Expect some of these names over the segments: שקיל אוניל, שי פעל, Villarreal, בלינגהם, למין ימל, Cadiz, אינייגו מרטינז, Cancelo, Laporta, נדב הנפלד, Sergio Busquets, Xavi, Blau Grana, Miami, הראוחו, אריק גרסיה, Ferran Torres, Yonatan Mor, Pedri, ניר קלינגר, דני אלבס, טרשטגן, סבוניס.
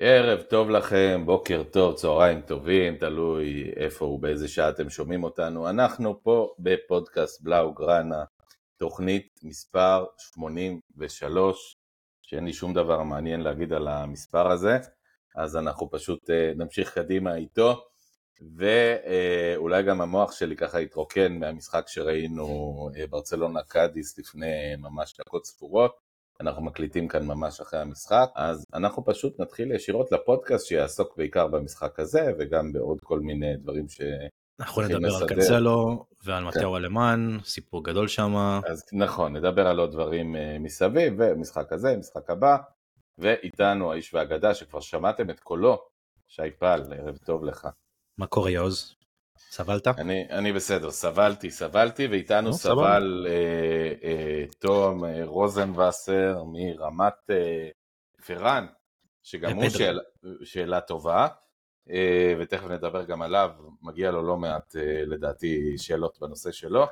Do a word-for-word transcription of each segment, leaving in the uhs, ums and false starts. ערב טוב לכם, בוקר טוב, צהריים טובים, תלוי איפה ובאיזה שעה אתם שומעים אותנו. אנחנו פה בפודקאסט בלאו גרנה, תוכנית מספר שמונים ושלוש, שאין לי שום דבר מעניין להגיד על המספר הזה, אז אנחנו פשוט נמשיך קדימה איתו, ואולי גם המוח שלי ככה יתרוקן מהמשחק שראינו ברצלונה קאדיס לפני ממש דקות ספורות. אנחנו מקליטים כאן ממש אחרי המשחק, אז אנחנו פשוט נתחיל ישירות לפודקאסט שיעסוק בעיקר במשחק הזה, וגם בעוד כל מיני דברים ש... אנחנו נדבר על קאנסלו ועל מתאו אלמן, סיפור גדול שמה. אז נכון, נדבר על עוד דברים מסביב, ומשחק הזה, משחק הבא, ואיתנו האיש והגדה שכבר שמעתם את קולו, שי פעל, ערב טוב לך. מה קורה יוז? סבלת? אני, אני בסדר, סבלתי, סבלתי, ואיתנו לא, סבל, סבל. אה, אה, תום אה, רוזנבסר מרמת אה, פרן, שגם הוא שאל, שאלה טובה, אה, ותכף נדבר גם עליו, מגיע לו לא מעט אה, לדעתי שאלות בנושא שלו.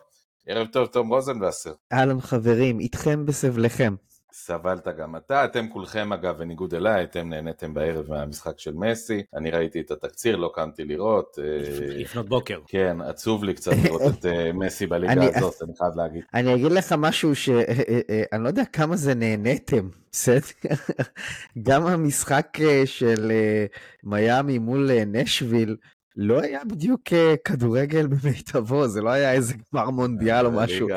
ערב טוב, תום רוזנבסר. אהלן חברים, איתכם בסבלכם. סבלת גם אתה, אתם כולכם אגב, בניגוד אליי, אתם נהניתם בערב מהמשחק של מסי, אני ראיתי את התקציר, לא קמתי לראות. לפנות בוקר. כן, עצוב לי קצת לראות את מסי בליגה הזאת, אני חייב להגיד. אני אגיד לך משהו שאני לא יודע כמה זה נהניתם, בסדר? גם המשחק של מיאמי מול נשוויל, לא היה בדיוק כדורגל במיטבו, זה לא היה איזה גמר מונדיאל או משהו.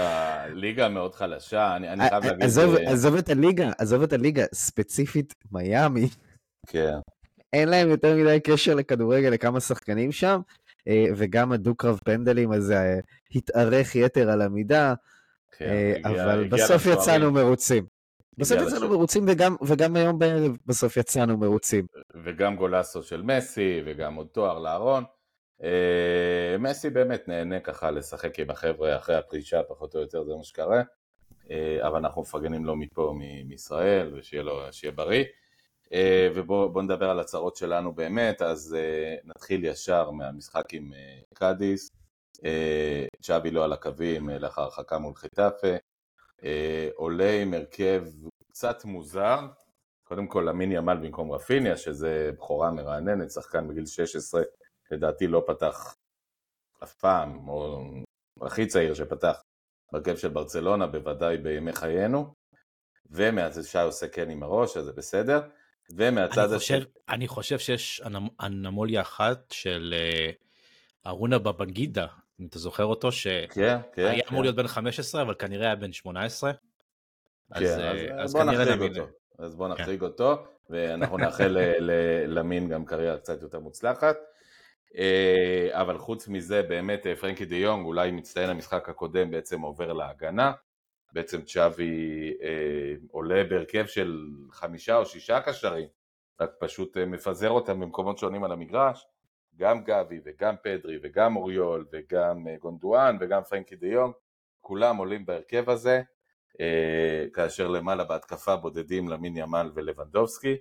ליגה מאוד חלשה, אני חייב להגיד... עזוב את הליגה, עזוב את הליגה, ספציפית מיאמי. כן. אין להם יותר מדי קשר לכדורגל, לכמה שחקנים שם, וגם הדו-קרב פנדלים הזה התארך יתר על המידה, אבל בסוף יצאנו מרוצים. בסוף יצאנו מרוצים, וגם היום בערב בסוף יצאנו מרוצים. וגם גולסו של מסי, וגם עוד תואר לארון. מסי באמת נהנה ככה לשחק עם החבר'ה אחרי הפרישה, פחות או יותר זה מה שקרה. אבל אנחנו מפרגנים לו מפה מישראל, ושיהיה בריא. ובואו נדבר על הצרות שלנו באמת, אז נתחיל ישר מהמשחק עם קאדיס. צ'אבי לא על הקווים לאחר הרחקה מול חטאפה. עולה עם הרכב קצת מוזר, קודם כל למין ימל במקום רפיניה, שזה בחורה מרעננת, שחקן בגיל שש עשרה, לדעתי לא פתח אף פעם, או הכי צעיר שפתח ברכב של ברצלונה, בוודאי בימי חיינו, ומהצד שי עושה כן עם הראש, אז זה בסדר, ומהצד... אני חושב, אני חושב שיש אנמוליה אחת של ארונה בבנגידה, אם אתה זוכר אותו, שהיה אמור להיות בן חמש עשרה, אבל כנראה היה בן שמונה עשרה. אז בואו נחריג אותו, ואנחנו נאחל למין גם קריירה קצת יותר מוצלחת. אבל חוץ מזה, באמת פרנקי דה יונג, אולי מצטיין המשחק הקודם, בעצם עובר להגנה. בעצם צ'אבי עולה בהרכב של חמישה או שישה קשרים, רק פשוט מפזר אותם במקומות שונים על המגרש. גם גבי וגם פדרי וגם אוריול וגם גונדואן וגם פרנקי דה יונג, כולם עולים בהרכב הזה, כאשר למעלה בהתקפה בודדים למין ימל ולוונדובסקי.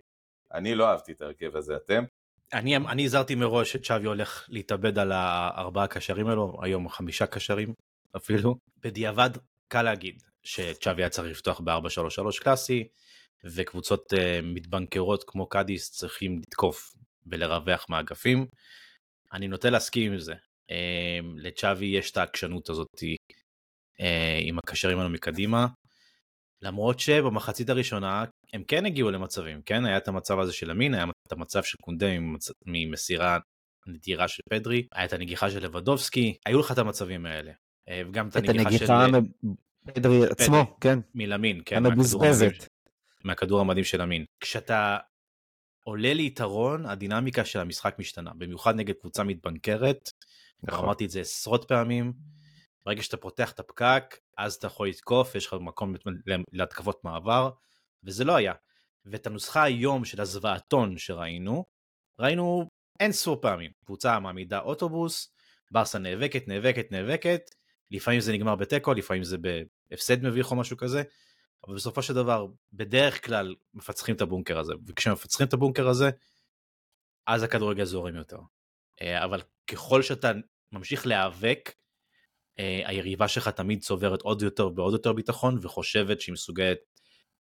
אני לא אהבתי את ההרכב הזה, אתם? אני אני הזהרתי מראש שצ'אבי הולך להתאבד על הארבעה קשרים האלו, היום חמישה קשרים אפילו. בדיעבד קל להגיד שצ'אבי היה צריך לפתוח ב-ארבע שלוש שלוש קלאסי, וקבוצות מתבנקרות כמו קאדיס צריכים לתקוף ולרווח מאגפים. אני נוטה להסכים עם זה. לצ'אבי יש את העקשנות הזאת עם הקשרים האלו מקדימה, למרות שבמחצית הראשונה הם כן הגיעו למצבים, כן? היה את המצב הזה של אמין, היה את המצב של קונדה ממסירה נדירה של פדרי, היה את הנגיחה של לבדובסקי, היו לך את המצבים האלה. וגם את הנגיחה של פדרי עצמו, כן. מלמין, כן. המבוזבזת. מהכדור המדהים של אמין. כשאתה עולה ליתרון, הדינמיקה של המשחק משתנה, במיוחד נגד קבוצה מתבנקרת, נכון. אמרתי את זה עשרות פעמים, ברגע שאתה פותח את הפקק, אז אתה יכול לתקוף, יש לך מקום להתקפות מעבר, וזה לא היה. ואת הנוסחה היום של הזוועתון שראינו, ראינו אין ספור פעמים, קבוצה מעמידה אוטובוס, ברסה נאבקת, נאבקת, נאבקת, לפעמים זה נגמר בטקו, לפעמים זה בהפסד מביך או משהו כזה, אבל בסופו של דבר, בדרך כלל מפצחים את הבונקר הזה, וכשמפצחים את הבונקר הזה, אז הכדורגל זורם יותר. אבל ככל שאתה ממשיך להיאבק, היריבה שלך תמיד צוברת עוד יותר ועוד יותר ביטחון, וחושבת שהיא מסוגלת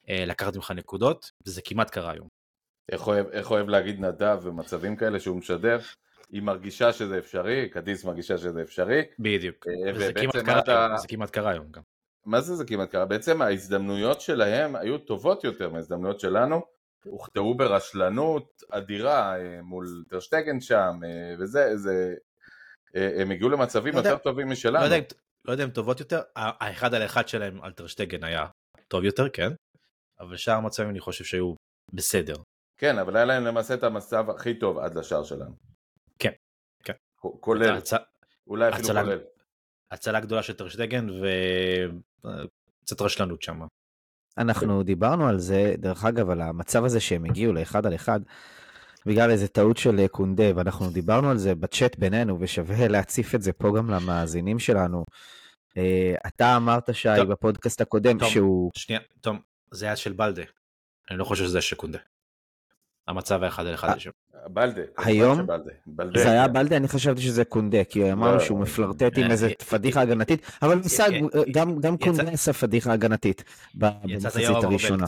לקחת ממך נקודות, וזה כמעט קרה היום. איך אוהב להגיד נדב ומצבים כאלה שהוא משדר, היא מרגישה שזה אפשרי, קדיס מרגישה שזה אפשרי. בדיוק, זה כמעט קרה היום גם. מה זה זה כמעט קרה? בעצם ההזדמנויות שלהם היו טובות יותר מההזדמנויות שלנו, הוכתרו ברשלנות אדירה מול טרשטגן שם, וזה, הם הגיעו למצבים יותר טובים משלנו. לא יודע אם טובות יותר, האחד על אחד שלהם על טרשטגן היה טוב יותר, כן? אבל שאר המצבים אני חושב שהיו בסדר. כן, אבל היה להם למעשה את המצב הכי טוב עד לשער שלנו. כן, כן. כולל, אולי אפילו כולל. הצלה גדולה של טרשטגן וקצת רשלנות שם. אנחנו דיברנו על זה, דרך אגב, על המצב הזה שהם הגיעו לאחד על אחד, בגלל איזו טעות של קונדה, ואנחנו דיברנו על זה בצ'אט בינינו, ושווה להציף את זה פה גם למאזינים שלנו. אתה אמרת שי בפודקאסט הקודם שהוא... שנייה, תום, זה היה של בלדה. אני לא חושב שזה של קונדה. המצב האחד על אחד לשם. בלדה. היום? זה היה בלדה, אני חשבתי שזה קונדה, כי אמרנו שהוא מפלרטט עם איזו פדיחה הגנתית, אבל גם קונדה עשה פדיחה הגנתית במחצית הראשונה.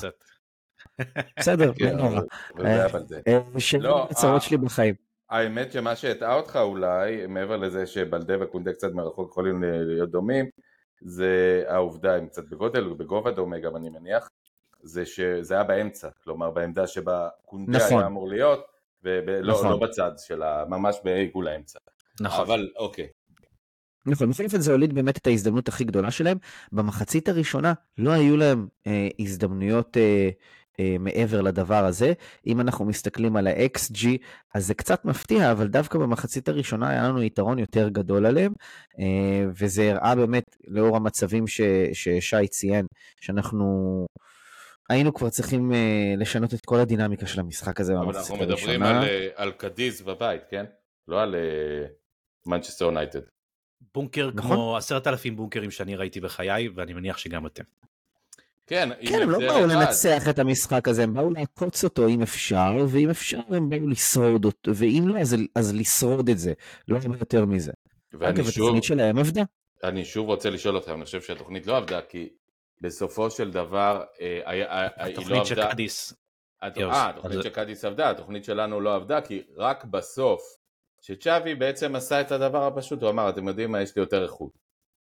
בסדר, בנורא. שלא הצרות שלי בחיים. האמת שמה שהטעה אותך אולי, מעבר לזה שבלדה וקונדה קצת מרחוק יכולים להיות דומים, זה העובדה, הם קצת בגודל ובגובה דומה גם אני מניח, זה שזה היה באמצע, כלומר בעמדה שבה קונדה היה אמור להיות, ולא בצד שלה, ממש בעיגול האמצע. נכון. אבל אוקיי. נכון, מפלפת זה הוליד באמת את ההזדמנות הכי גדולה שלהם, במחצית הראשונה לא היו להם אה, הזדמנויות אה, אה, מעבר לדבר הזה, אם אנחנו מסתכלים על ה-אקס ג'י, אז זה קצת מפתיע, אבל דווקא במחצית הראשונה היה לנו יתרון יותר גדול עליהם, אה, וזה הראה באמת לאור המצבים ש, ששי ציין, שאנחנו... היינו כבר צריכים לשנות את כל הדינמיקה של המשחק הזה. אבל אנחנו מדברים על קדיז בבית, כן? לא על מנצ'סטר יונייטד. בונקר כמו עשרת אלפים בונקרים שאני ראיתי בחיי, ואני מניח שגם אתם. כן, הם לא באו לנצח את המשחק הזה, הם באו להקוץ אותו אם אפשר, ואם אפשר הם באו לשרוד אותו, ואם לא, אז לשרוד את זה. לא יותר מזה. אגב, התוכנית שלהם עבדה. אני שוב רוצה לשאול אותם, אני חושב שהתוכנית לא עבדה, כי... בסופו של דבר, התוכנית של קאדיס. התוכנית של קאדיס עבדה, התוכנית שלנו לא עבדה, כי רק בסוף, שצ'אבי בעצם עשה את הדבר הפשוט, הוא אמר, אתם יודעים מה, יש לי יותר איכות.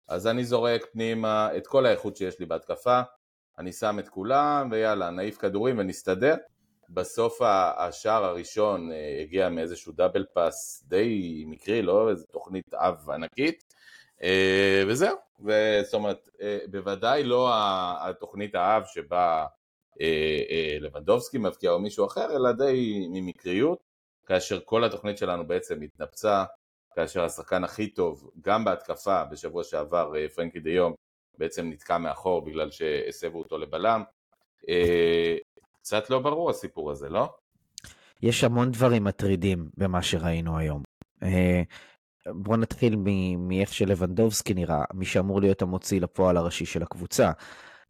אז אני זורק פנימה את כל האיכות שיש לי בהתקפה, אני שם את כולם, ויאללה, נעיף כדורים ונסתדר. בסוף השער הראשון הגיע מאיזשהו דאבל פאס די מקרי, לא? איזו תוכנית אב ענקית. וזהו, זאת אומרת, בוודאי לא התוכנית האב שבה לבנדובסקי מבקיע או מישהו אחר, אלא די ממקריות, כאשר כל התוכנית שלנו בעצם התנפצה, כאשר השחקן הכי טוב, גם בהתקפה בשבוע שעבר, פרנקי דה יונג, בעצם נתקע מאחור בגלל שהסבו אותו לבלם, קצת לא ברור הסיפור הזה, לא? יש המון דברים מטרידים במה שראינו היום. בואו נתחיל מאיך שלוונדובסקי נראה, מי שאמור להיות המוציא לפועל הראשי של הקבוצה.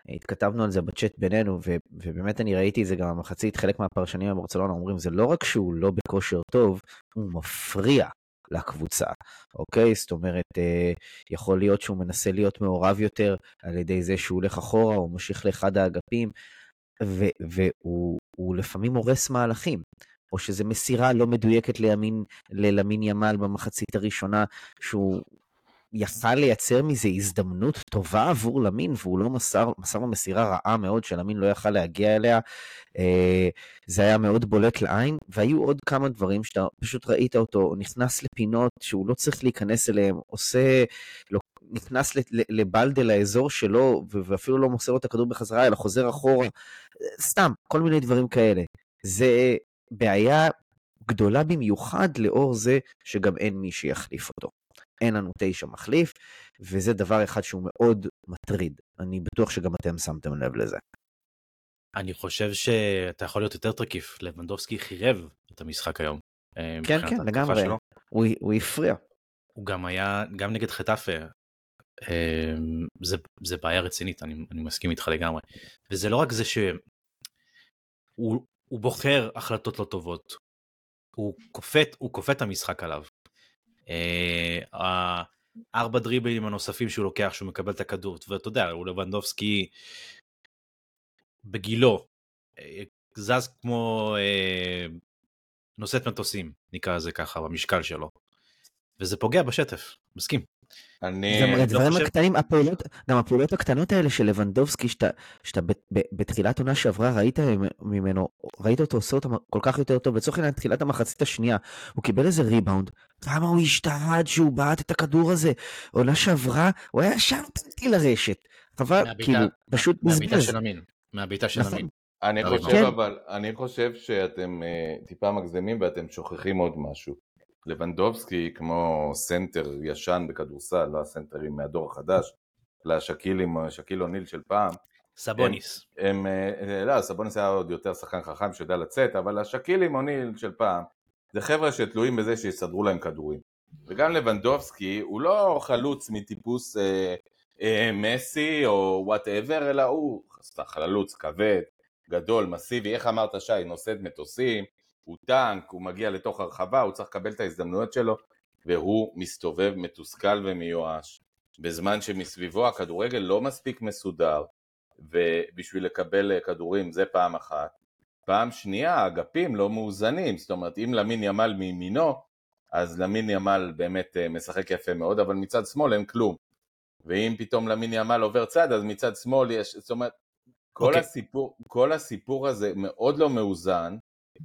התכתבנו על זה בצ'אט בינינו, ובאמת אני ראיתי את זה גם במחצית, חלק מהפרשנים בברצלונה אומרים, זה לא רק שהוא לא בכושר טוב, הוא מפריע לקבוצה, אוקיי? זאת אומרת, יכול להיות שהוא מנסה להיות מעורב יותר, על ידי זה שהוא הולך אחורה, הוא משיך לאחד האגפים, והוא לפעמים הורס מהלכים. או שזה מסירה לא מדויקת לימין, ללמין ימל במחצית הראשונה, שהוא יכל לייצר מזה הזדמנות טובה עבור למין, והוא לא מסר, מסר במסירה רעה מאוד, שלמין לא יכל להגיע אליה, זה היה מאוד בולט לעין, והיו עוד כמה דברים שאתה פשוט ראית אותו, נכנס לפינות שהוא לא צריך להיכנס אליהם, עושה, נכנס לבלדה לאזור שלו, ואפילו לא מוסר לו את הכדור בחזרה, אלא חוזר אחורה, סתם, כל מיני דברים כאלה, זה... בעיה גדולה במיוחד לאור זה שגם אין מי שיחליף אותו. אין לנו תשע מחליף, וזה דבר אחד שהוא מאוד מטריד. אני בטוח שגם אתם שמתם לב לזה. אני חושב שאתה יכול להיות יותר תקיף. לבנדובסקי חירב את המשחק היום. כן, כן, לגמרי. הוא, הוא הפריע. הוא גם היה, גם נגד חטאפה. זה, זה בעיה רצינית, אני, אני מסכים איתך לגמרי. וזה לא רק זה ש... הוא... הוא בוחר החלטות לא טובות, הוא קופט, הוא קופט המשחק עליו. הארבע דריבלים הנוספים שהוא לוקח, שהוא מקבל את הכדור, ואתה יודע, הוא לבנדובסקי בגילו, זז כמו אה, נושאת מטוסים, נקרא זה ככה, במשקל שלו. וזה פוגע בשטף, מסכים. אני גם לא הדברים חושב... הקטנים, הפעולות, גם הפעולות הקטנות האלה של לבנדובסקי, שאתה, שאתה ב, ב, בתחילת עונה שעברה ראית ממנו, ראית אותו עושה אותו כל כך יותר טוב, לצורך העניין תחילת המחצית השנייה, הוא קיבל איזה ריבאונד, כמה הוא השתרד שהוא בעט את הכדור הזה, עונה שעברה, הוא היה שם פנטי לרשת, חבל, כאילו, פשוט מזבז. מהביטה של אמין. אני חושב אבל, אני חושב שאתם טיפה מגזמים ואתם שוכחים עוד משהו. לבנדובסקי כמו סנטר ישן בכדורסל, לא הסנטרים מהדור החדש, לשקילים, שקיל אוניל של פעם. סבוניס. הם, הם, לא, סבוניס היה עוד יותר שחקן חכם שיודע לצאת, אבל השקילים אוניל של פעם, זה חבר'ה שתלויים בזה שיסדרו להם כדורים. וגם לבנדובסקי הוא לא חלוץ מטיפוס אה, אה, מסי או whatever, אלא הוא חלוץ כבד, גדול, מסיבי, איך אמרת שי, נושאת מטוסים, הוא טנק, הוא מגיע לתוך הרחבה, הוא צריך לקבל את ההזדמנויות שלו, והוא מסתובב מתוסכל ומיואש, בזמן שמסביבו הכדורגל לא מספיק מסודר, ובשביל לקבל כדורים זה פעם אחת. פעם שנייה, האגפים לא מאוזנים, זאת אומרת, אם למין ימל מימינו, אז למין ימל באמת משחק יפה מאוד, אבל מצד שמאל אין כלום. ואם פתאום למין ימל עובר צד, אז מצד שמאל יש, זאת אומרת, כל, okay. הסיפור, כל הסיפור הזה מאוד לא מאוזן,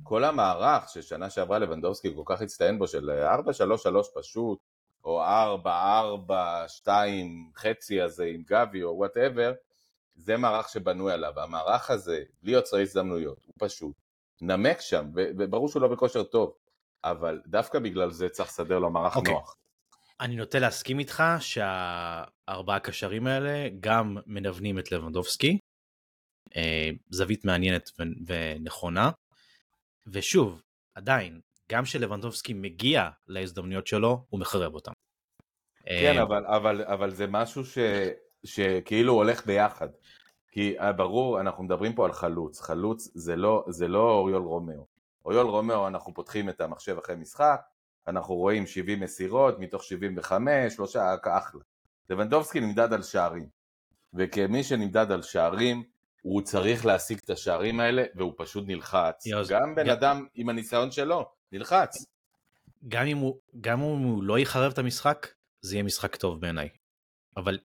כל המערך ששנה שעברה לבנדובסקי כל כך הצטיין בו של ארבע שלוש שלוש פשוט, או ארבע ארבע שתיים חצי הזה עם גבי או whatever, זה מערך שבנוי עליו, המערך הזה בלי יוצרי הזדמנויות, הוא פשוט נמק שם, וברור שהוא לא בכושר טוב, אבל דווקא בגלל זה צריך לסדר לו מערך okay. נוח. אני נוטה להסכים איתך שהארבעה הקשרים האלה גם מנבנים את לבנדובסקי, זווית מעניינת ונכונה, ושוב, עדיין, גם שלבנדובסקי מגיע להזדמנויות שלו, הוא מחרב אותם. כן, אבל, אבל, אבל זה משהו ש, שכאילו הולך ביחד. כי ברור, אנחנו מדברים פה על חלוץ. חלוץ זה לא, זה לא אוריול רומאו. אוריול רומאו, אנחנו פותחים את המחשב אחרי משחק, אנחנו רואים שבעים מסירות, מתוך שבעים וחמש, שלושה, כאחלה. לבנדובסקי נמדד על שערים. וכמי שנמדד על שערים, הוא צריך להשיג את השערים האלה, והוא פשוט נלחץ. גם בן אדם עם הניסיון שלו, נלחץ. גם אם הוא לא יחרב את המשחק, זה יהיה משחק טוב בעיניי. אבל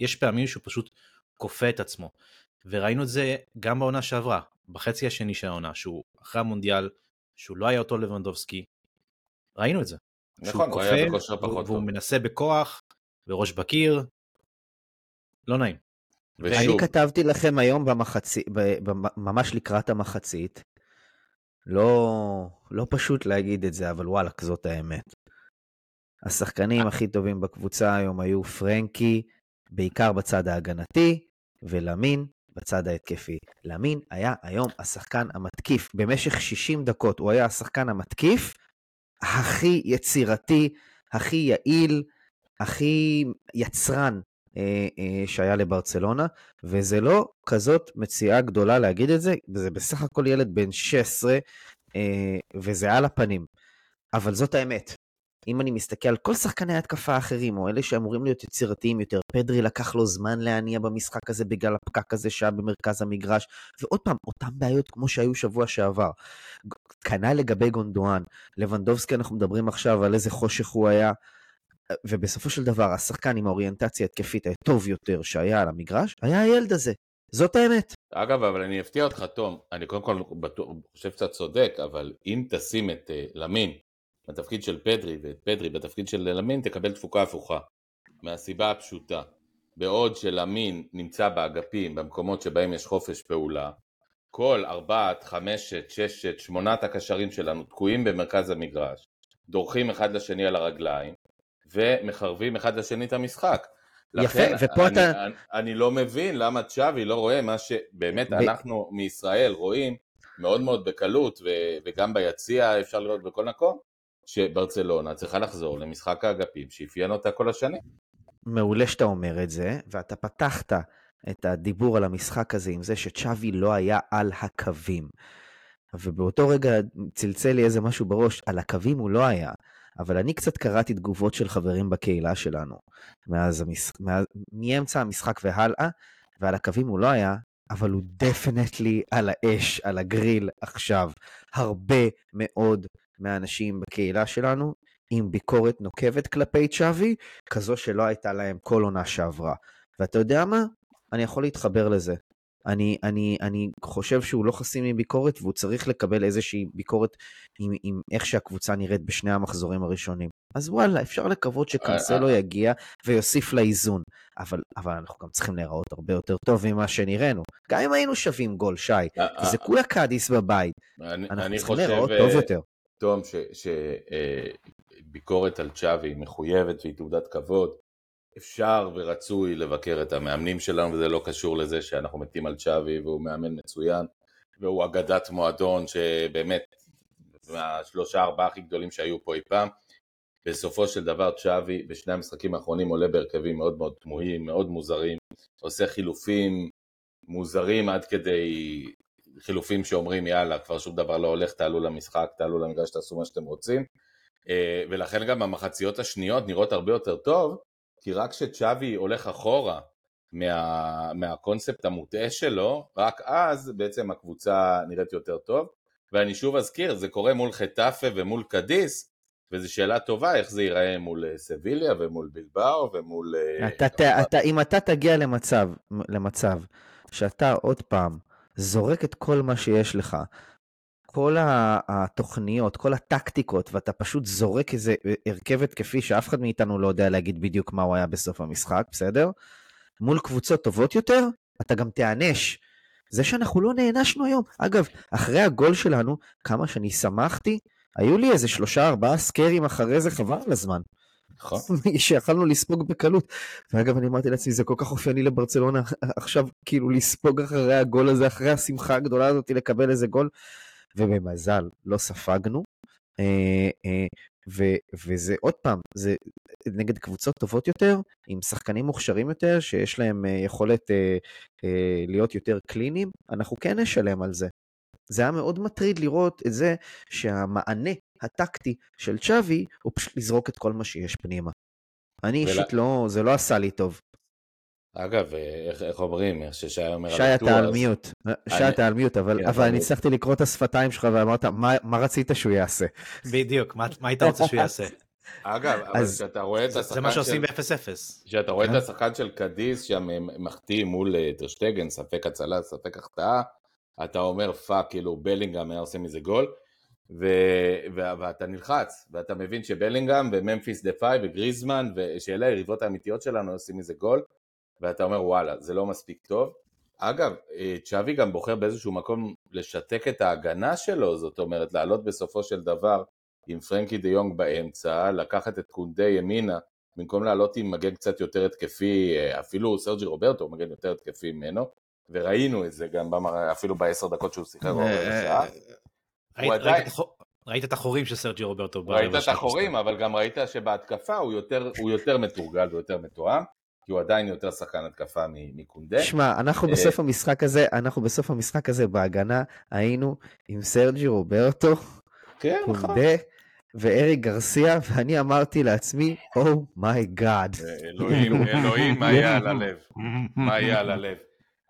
יש פעמים שהוא פשוט כופה את עצמו. וראינו את זה גם בעונה שעברה, בחצי השני של העונה, שהוא אחרי המונדיאל, שהוא לא היה אותו לבנדובסקי. ראינו את זה. שהוא כופה, והוא מנסה בכוח, וראש בקיר. לא נעים. אני כתבתי לכם היום במחצית, ממש לקראת המחצית, לא פשוט להגיד את זה, אבל וואלה, זאת האמת. השחקנים הכי טובים בקבוצה היום היו פרנקי, בעיקר בצד ההגנתי, ולמין בצד ההתקפי. למין היה היום השחקן המתקיף, במשך שישים דקות הוא היה השחקן המתקיף, הכי יצירתי, הכי יעיל, הכי יצרן. שהיה לברצלונה, וזה לא כזאת מציאה גדולה להגיד את זה, וזה בסך הכל ילד בן שש עשרה, וזה על הפנים. אבל זאת האמת. אם אני מסתכל על כל שחקני ההתקפה האחרים, או אלה שאמורים להיות יצירתיים יותר, פדרי לקח לו זמן להניע במשחק הזה, בגלל הפקק הזה שהיה במרכז המגרש, ועוד פעם, אותם בעיות כמו שהיו שבוע שעבר. כנ"ל לגבי גונדואן, לבנדובסקי, אנחנו מדברים עכשיו על איזה חושך הוא היה, ובסופו של דבר, השחקן עם האוריינטציה התקפית הטוב יותר שהיה על המגרש, היה הילד הזה. זאת האמת. אגב, אבל אני אפתיע אותך, תום. אני קודם כל חושב שאתה צודק, אבל אם תשים את למין בתפקיד של פדרי, ואת פדרי בתפקיד של למין, תקבל תפוקה הפוכה. מהסיבה הפשוטה. בעוד שלמין נמצא באגפים, במקומות שבהם יש חופש פעולה, כל ארבעת, חמשת, ששת, שמונת הקשרים שלנו תקועים במרכז המגרש, דורכים אחד לשני על הרגליים, ומחרבים אחד לשני את המשחק. יפה, לכן ופה אני, אתה... אני, אני לא מבין למה צ'אבי לא רואה מה שבאמת ב... אנחנו מישראל רואים מאוד מאוד בקלות, ו... וגם ביציע אפשר לראות בכל מקום, שברצלונה צריכה לחזור למשחק האגפים, שאפיין אותה כל השני. מעולה שאתה אומר את זה, ואתה פתחת את הדיבור על המשחק הזה עם זה שצ'אבי לא היה על הקווים. ובאותו רגע צלצל לי איזה משהו בראש, על הקווים הוא לא היה. אבל אני קצת קראתי תגובות של חברים בקהילה שלנו, מאז, מאז, מאמצע המשחק והלאה, ועל הקווים הוא לא היה, אבל הוא דפנטלי על האש, על הגריל עכשיו. הרבה מאוד מהאנשים בקהילה שלנו, עם ביקורת נוקבת כלפי צ'אבי, כזו שלא הייתה להם כל עונה שעברה. ואתה יודע מה? אני יכול להתחבר לזה. אני, אני, אני חושב שהוא לא חסים מביקורת, והוא צריך לקבל איזושהי ביקורת עם, עם איך שהקבוצה נראית בשני המחזורים הראשונים. אז וואלה, אפשר לקוות שקנסלו יגיע ויוסיף לאיזון. אבל, אבל אנחנו גם צריכים להיראות הרבה יותר טוב ממה שנראינו. גם אם היינו שווים גול, שי, זה כולה קאדיס בבית. אנחנו צריכים להיראות טוב יותר. תום, שביקורת על צ'אבי היא מחויבת והיא תעודת כבוד. אפשר ורצוי לבקר את המאמנים שלנו, וזה לא קשור לזה שאנחנו מתים על צ'אבי, והוא מאמן מצוין, והוא אגדת מועדון שבאמת מהשלושה ארבעה הכי גדולים שהיו פה אי פעם. בסופו של דבר צ'אבי בשני המשחקים האחרונים עולה בהרכבים מאוד מאוד תמוהים, מאוד מוזרים, עושה חילופים מוזרים עד כדי חילופים שאומרים יאללה, כבר שום דבר לא הולך, תעלו למשחק, תעלו למגרש, תעשו מה שאתם רוצים, ולכן גם המחציות השניות נראות הרבה יותר טוב, כי רק שצ'אבי הולך אחורה מה, מהקונספט המוטעה שלו, רק אז בעצם הקבוצה נראית יותר טוב, ואני שוב אזכיר, זה קורה מול חטאפה ומול קדיס, וזו שאלה טובה, איך זה ייראה מול סביליה ומול בלבאו ומול... אתה, אתה, אתה, אם אתה תגיע למצב, למצב שאתה עוד פעם זורק את כל מה שיש לך, כל התוכניות, כל הטקטיקות, ואתה פשוט זורק איזה הרכבת כפי שאף אחד מאיתנו לא יודע להגיד בדיוק מה הוא היה בסוף המשחק, בסדר? מול קבוצות טובות יותר, אתה גם תענש. זה שאנחנו לא נענשנו היום. אגב, אחרי הגול שלנו, כמה שאני שמחתי, היו לי איזה שלושה, ארבעה סקרים אחרי זה, חבל על הזמן. שיכלנו לספוג בקלות. ואגב, אני אמרתי לעצמי, זה כל כך אופייני לברצלונה, עכשיו כאילו לספוג אחרי הגול הזה, אחרי השמחה הגדולה הזאת, לקבל איזה גול. ובמזל לא ספגנו, וזה עוד פעם, זה נגד קבוצות טובות יותר, עם שחקנים מוכשרים יותר, שיש להם יכולת להיות יותר קליניים, אנחנו כן נשלם על זה. זה היה מאוד מטריד לראות את זה, שהמענה הטקטי של צ'אבי, הוא פשוט לזרוק את כל מה שיש פנימה. אני אישית לא, זה לא עשה לי טוב. אגב, איך אומרים, ששי אומר... שי, אתה על מיוט, שי, אתה על מיוט, אבל אני הצלחתי לקרוא את השפתיים שלך, ואמרת, מה רצית שהוא יעשה? בדיוק, מה היית רוצה שהוא יעשה? אגב, אבל כשאתה רואה את השחקן... זה מה שעושים ב-אפס אפס. כשאתה רואה את השחקן של קדיס, שמחטיא מול טרשטגן, ספק הצלה, ספק החטאה, אתה אומר, פאק, כאילו, בלינגהם היה עושה מזה גול, ואתה נלחץ, ואתה מבין שבלינגהם וממפיס דפאי וגריזמן, שאלה היריבות האמיתיות שלנו עושים מזה גול, ואתה אומר, וואלה, זה לא מספיק טוב. אגב, צ'אבי גם בוחר באיזשהו מקום לשתק את ההגנה שלו, זאת אומרת, לעלות בסופו של דבר עם פרנקי דה יונג באמצע, לקחת את קונדה ימינה, במקום לעלות עם מגן קצת יותר התקפי, אפילו סרג'י רוברטו מגן יותר התקפי ממנו, וראינו את זה גם אפילו בעשר דקות שהוא שיחק רוב השעה. ראית את החורים של סרג'י רוברטו. ראית את החורים, אבל גם ראית שבהתקפה הוא יותר מתורגל ויותר מתואם, כי הוא עדיין יותר שחקן התקפה מקונדה. שמע, אנחנו בסוף המשחק הזה, אנחנו בסוף המשחק הזה בהגנה, היינו עם סרג'י רוברטו, קונדה, ואריק גרסיה, ואני אמרתי לעצמי, או מיי גאד. אלוהים, אלוהים, מה יהיה על הלב? מה יהיה על הלב?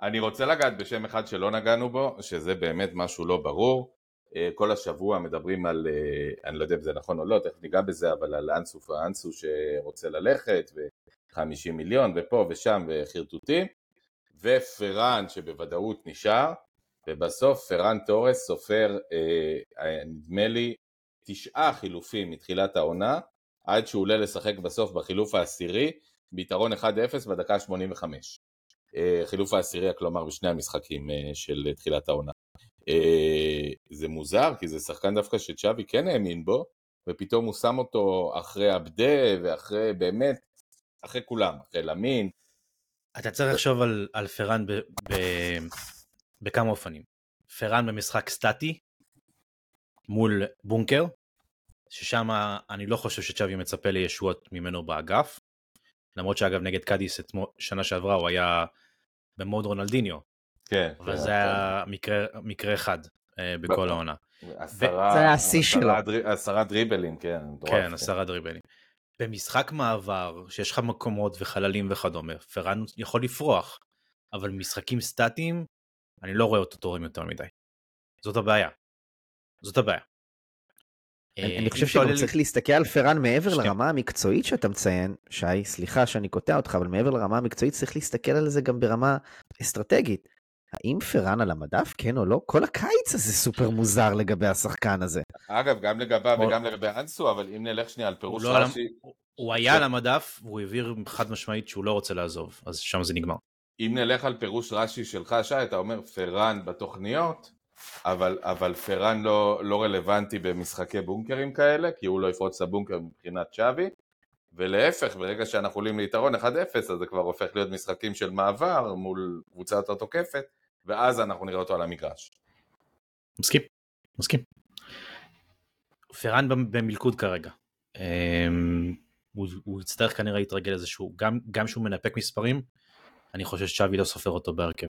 אני רוצה לגעת בשם אחד שלא נגענו בו, שזה באמת משהו לא ברור. כל השבוע מדברים על, אני לא יודע אם זה נכון או לא, תכף ניגע בזה, אבל על אנסו פאנסו שרוצה ללכת, ו... חמישים מיליון, ופה ושם וחרטוטים, ופרן שבוודאות נשאר, ובסוף פרן טורס סופר, אה, נדמה לי, תשעה חילופים מתחילת העונה, עד שהוא עולה לשחק בסוף בחילוף העשירי, ביתרון אחד אפס בדקה שמונים וחמש. אה, חילוף העשירי, כלומר בשני המשחקים אה, של תחילת העונה. אה, זה מוזר, כי זה שחקן דווקא שצ'אבי כן האמין בו, ופתאום הוא שם אותו אחרי עבדה, ואחרי באמת, אחרי כולם, אחרי למין. אתה צריך לחשוב על, על פרן ב, ב, בכמה אופנים. פרן במשחק סטטי, מול בונקר, ששם אני לא חושב שצ'אבי מצפה לישועות ממנו באגף, למרות שאגב נגד קאדיס את שנה שעברה הוא היה במוד רונלדיניו. כן. אבל זה היה מקרה, מקרה אחד בכל העונה. עשרה, זה היה השיא שלו. עשרה דריבלים, כן. כן, עשרה דריבלים. במשחק מעבר, שיש לך מקומות וחללים וכדומה, פרן יכול לפרוח, אבל משחקים סטטיים, אני לא רואה אותו תורם יותר מדי. זאת הבעיה. זאת הבעיה. אני חושב שאתה צריך להסתכל על פרן מעבר לרמה המקצועית שאתה מציין, שי, סליחה שאני קוטע אותך, אבל מעבר לרמה המקצועית צריך להסתכל על זה גם ברמה אסטרטגית. האם פרן על המדף, כן או לא? כל הקיץ הזה סופר מוזר לגבי השחקן הזה. אגב, גם לגביו וגם לגבי אנסו, אבל אם נלך שנייה על פירוש רש"י... הוא היה על המדף, הוא העביר חד משמעית שהוא לא רוצה לעזוב, אז שם זה נגמר. אם נלך על פירוש רש"י שלך, שי, אתה אומר פרן בתוכניות... אבל, אבל פרן לא, לא רלוונטי במשחקי בונקרים כאלה, כי הוא לא יפרוץ את הבונקר מבחינת צ'אבי, ולהפך, ברגע שאנחנו עולים ליתרון אחד אפס, אז זה כבר הופך להיות משחקים של מעבר מול קבוצה יותר תוקפת, ואז אנחנו נראה אותו על המגרש. מסכים, מסכים. פרן במלכוד כרגע. הוא, הוא יצטרך כנראה להתרגל איזה שהוא, גם, גם שהוא מנפק מספרים, אני חושב שצ'אבי לא סופר אותו בהרכב.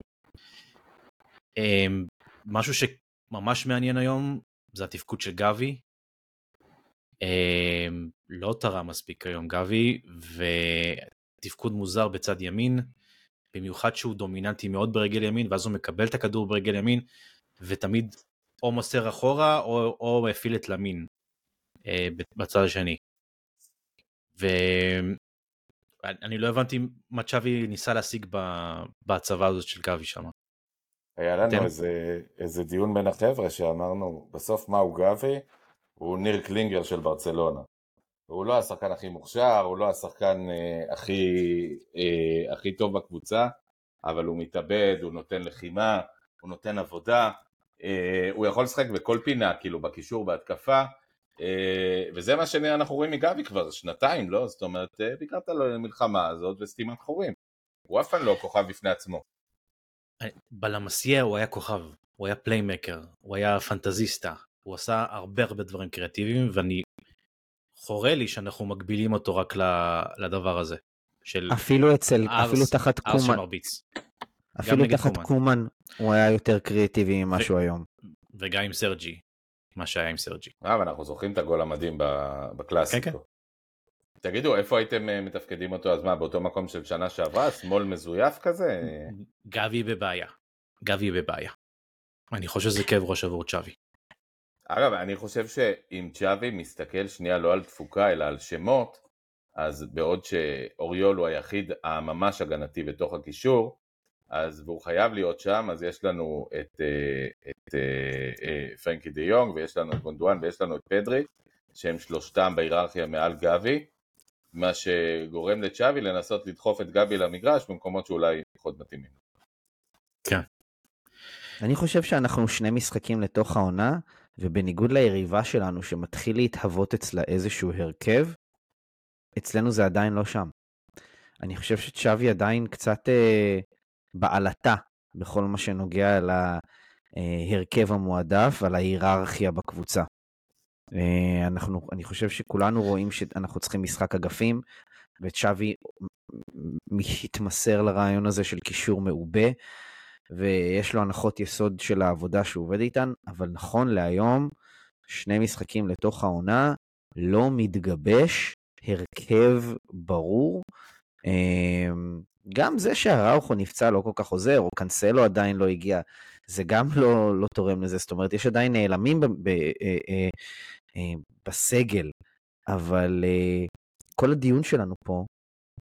משהו שממש מעניין היום, זה התפקוד של גבי, לא תראה מספיק היום גבי, ותפקוד מוזר בצד ימין, במיוחד שהוא דומיננטי מאוד ברגל ימין, ואז הוא מקבל את הכדור ברגל ימין, ותמיד או מוסר אחורה, או, או מפעיל את למין, בצד השני. ואני לא הבנתי מה צ'אבי ניסה להשיג בהצבה הזאת של גבי שם. היה לנו איזה, איזה דיון בין החבר'ה שאמרנו, בסוף מה הוא גבי? הוא ניר קלינגר של ברצלונה. הוא לא השחקן הכי מוכשר, הוא לא השחקן אה, הכי, אה, הכי טוב בקבוצה, אבל הוא מתאבד, הוא נותן לחימה, הוא נותן עבודה, אה, הוא יכול לשחק בכל פינה, כאילו בקישור, בהתקפה, אה, וזה מה שאנחנו רואים מגבי כבר שנתיים, לא? זאת אומרת, אה, ביקרת לו למלחמה הזאת וסתימת חורים. הוא אף פעם לא כוכב בפני עצמו. בלמסיה הוא היה כוכב, הוא היה פליימקר, הוא היה פנטזיסטה, הוא עשה הרבה הרבה דברים קריאטיביים, ואני חורה לי שאנחנו מגבילים אותו רק לדבר הזה. אפילו אצל, אפילו תחת קומן, אפילו תחת קומן, הוא היה יותר קריאטיבי ממשהו היום. וגם עם סרג'י, מה שהיה עם סרג'י. אבל אנחנו זוכרים את הגול המדהים בקלאסיקו. תגידו, איפה הייתם מתפקדים אותו? אז מה, באותו מקום של שנה שעברה? שמאל מזויף כזה? גבי בבעיה. גבי בבעיה. אני חושב שזה כאב ראש עבור צ'אבי. אגב, אני חושב שאם צ'אבי מסתכל שנייה לא על תפוקה, אלא על שמות, אז בעוד שאוריול הוא היחיד הממש הגנתי בתוך הקישור, אז והוא חייב להיות שם, אז יש לנו את, את, את פרנקי דה יונג, ויש לנו את גונדואן, ויש לנו את פדרי, שהם שלושתם בהיררכיה מעל גבי, מה שגורם לצ'אבי לנסות לדחוף את גבי למגרש במקומות שאולי פחות מתאימים. כן. אני חושב שאנחנו שני משחקים לתוך העונה, ובניגוד ליריבה שלנו שמתחיל להתהוות אצלה איזשהו הרכב, אצלנו זה עדיין לא שם. אני חושב שצ'אבי עדיין קצת אה, בעלתה בכל מה שנוגע להרכב המועדף ועל ההיררכיה בקבוצה. אנחנו, אני חושב שכולנו רואים שאנחנו צריכים משחק אגפים, וצ'אבי מתמסר לרעיון הזה של קישור מעובה, ויש לו הנחות יסוד של העבודה שהוא עובד איתן, אבל נכון להיום, שני משחקים לתוך העונה, לא מתגבש הרכב ברור, גם זה שהראוכו נפצע לא כל כך עוזר, או קנסלו עדיין לא הגיע, זה גם לא, לא תורם לזה, זאת אומרת, יש עדיין נעלמים ב, ב, אה, אה, אה, בסגל, אבל אה, כל הדיון שלנו פה,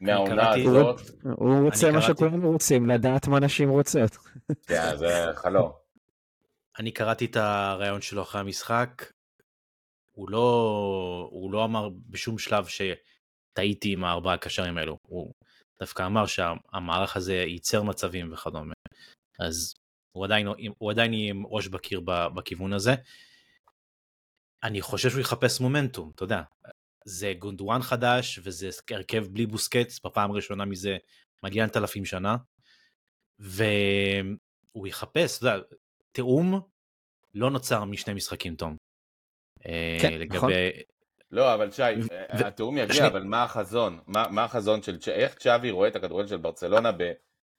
מהעונה הזאת? הוא, הוא רוצה מה שכולנו רוצים, לדעת מה נשים רוצות. כן, זה חלום. אני קראתי את הרעיון שלו אחרי המשחק, הוא לא, הוא לא אמר בשום שלב שטעיתי עם הארבעה הקשרים האלו, הוא... דווקא אמר שהמערך הזה ייצר מצבים וכדומה, אז הוא עדיין, הוא עדיין יהיה עם ראש בקיר בכיוון הזה. אני חושב שהוא יחפש מומנטום, אתה יודע, זה גונדואן חדש, וזה הרכב בלי בוסקץ, בפעם ראשונה מזה מגיע אלפיים שנה, ו... הוא יחפש, יודע, תאום לא נוצר משני משחקים, תום. כן, לגבי... נכון. לא, אבל שי, ו... התאום יגיע, שני... אבל מה החזון? מה, מה החזון של... איך צ'אבי רואה את הכדורגל של ברצלונה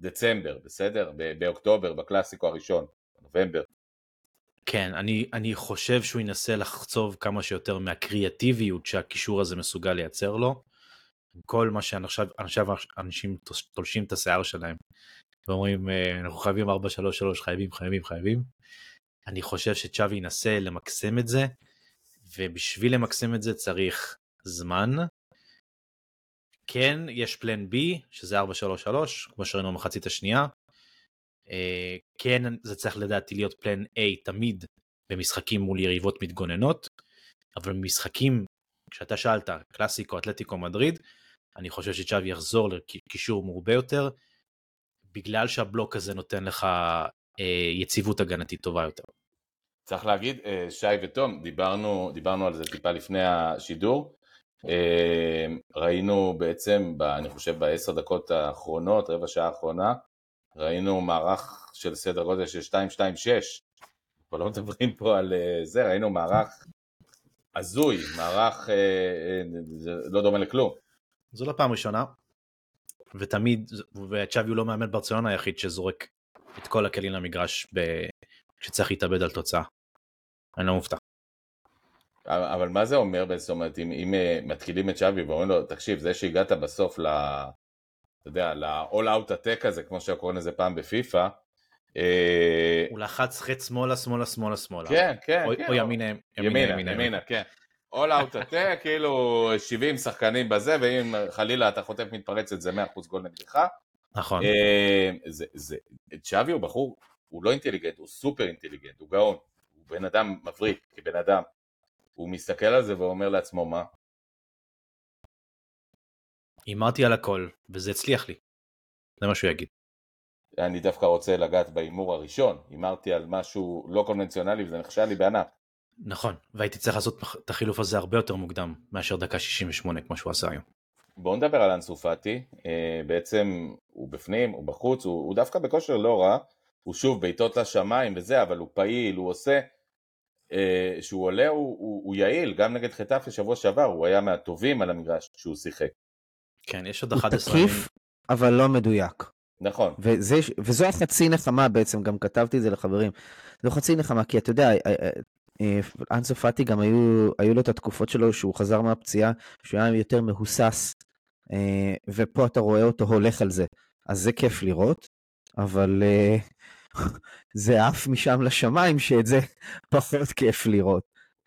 בדצמבר, בסדר? ב- באוקטובר, בקלאסיקו הראשון, בנובמבר. כן, אני, אני חושב שהוא ינסה לחצוב כמה שיותר מהקריאטיביות שהקישור הזה מסוגל לייצר לו. כל מה שעכשיו אנשים תולשים את השיער שלהם ואומרים אנחנו חייבים ארבע שלוש שלוש, חייבים, חייבים, חייבים. אני חושב שצ'אבי ינסה למקסם את זה, ובשביל למקסם את זה צריך זמן. כן, יש פלן בי, שזה ארבע שלוש שלוש, כמו שראינו מחצית השנייה. כן, זה צריך לדעתי להיות פלן A תמיד במשחקים מול יריבות מתגוננות, אבל במשחקים, כשאתה שאלת, קלאסיקו, אתלטיקו, מדריד, אני חושב שצ'אבי יחזור לקישור מורבה יותר, בגלל שהבלוק הזה נותן לך אה, יציבות הגנתית טובה יותר. צריך להגיד, אה, שי ותום, דיברנו, דיברנו על זה טיפה לפני השידור, אה, ראינו בעצם, ב, אני חושב בעשר דקות האחרונות, רבע שעה האחרונה, ראינו מערך של סדר גודל של שתיים שתיים שש, אבל לא מדברים פה על אה, זה, ראינו מערך הזוי, מערך אה, אה, לא דומה לכלום. זו לא פעם ראשונה, ותמיד, וצ'אבי הוא לא מאמן ברצלונה היחיד שזורק את כל הכלים למגרש כשצריך להתאבד על תוצאה. אני לא מופתע. אבל מה זה אומר בעצם? אומרת, אם, אם מתחילים את צ'אבי ואומרים לו, תקשיב, זה שהגעת בסוף ל... אתה יודע, ל-all-out attack הזה, כמו שהקוראים לזה פעם בפיפה. הוא לחץ חץ שמאלה, שמאלה, שמאלה, שמאלה. כן, כן. או, כן, או ימינה, ימינה, ימינה, ימינה, ימינה, ימינה, כן. all-out attack, כאילו שבעים שחקנים בזה, ואם חלילה אתה חוטף מתפרץ את זה מאה אחוז גול נגדך. נכון. צ'אבי הוא בחור, הוא לא אינטליגנט, הוא סופר אינטליגנט, הוא גאון, הוא בן אדם מבריק, כבן אדם. הוא מסתכל על זה ואומר לעצמו, מה? אימרתי על הכל, וזה הצליח לי. זה מה שהוא יגיד. אני דווקא רוצה לגעת באימור הראשון, אימרתי על משהו לא קונבנציונלי, וזה נחשב לי בענק. נכון, והייתי צריך לעשות את החילוף הזה הרבה יותר מוקדם, מאשר דקה שישים ושמונה, כמו שהוא עשה היום. בואו נדבר על אנסו פאטי, בעצם הוא בפנים, הוא בחוץ, הוא, הוא דווקא בכושר לא רע, הוא שוב בעיטות לשמיים וזה, אבל הוא פעיל, הוא עושה, שהוא עולה, הוא, הוא, הוא יעיל, גם נגד חטאפה שבוע שעבר, הוא היה מהטובים על המגרש שהוא שיחק. כן, יש עוד אחד עשר. הוא תקיף, אבל לא מדויק. נכון. וזה, וזו חצי נחמה בעצם, גם כתבתי את זה לחברים, זו חצי נחמה, כי אתה יודע, אנסו פאטי גם היו, היו לו את התקופות שלו, שהוא חזר מהפציעה, שהוא היה יותר מהוסס, ופה אתה רואה אותו הולך על זה, אז זה כיף לראות, אבל זה עף משם לשמיים, שאת זה פחות כיף לראות.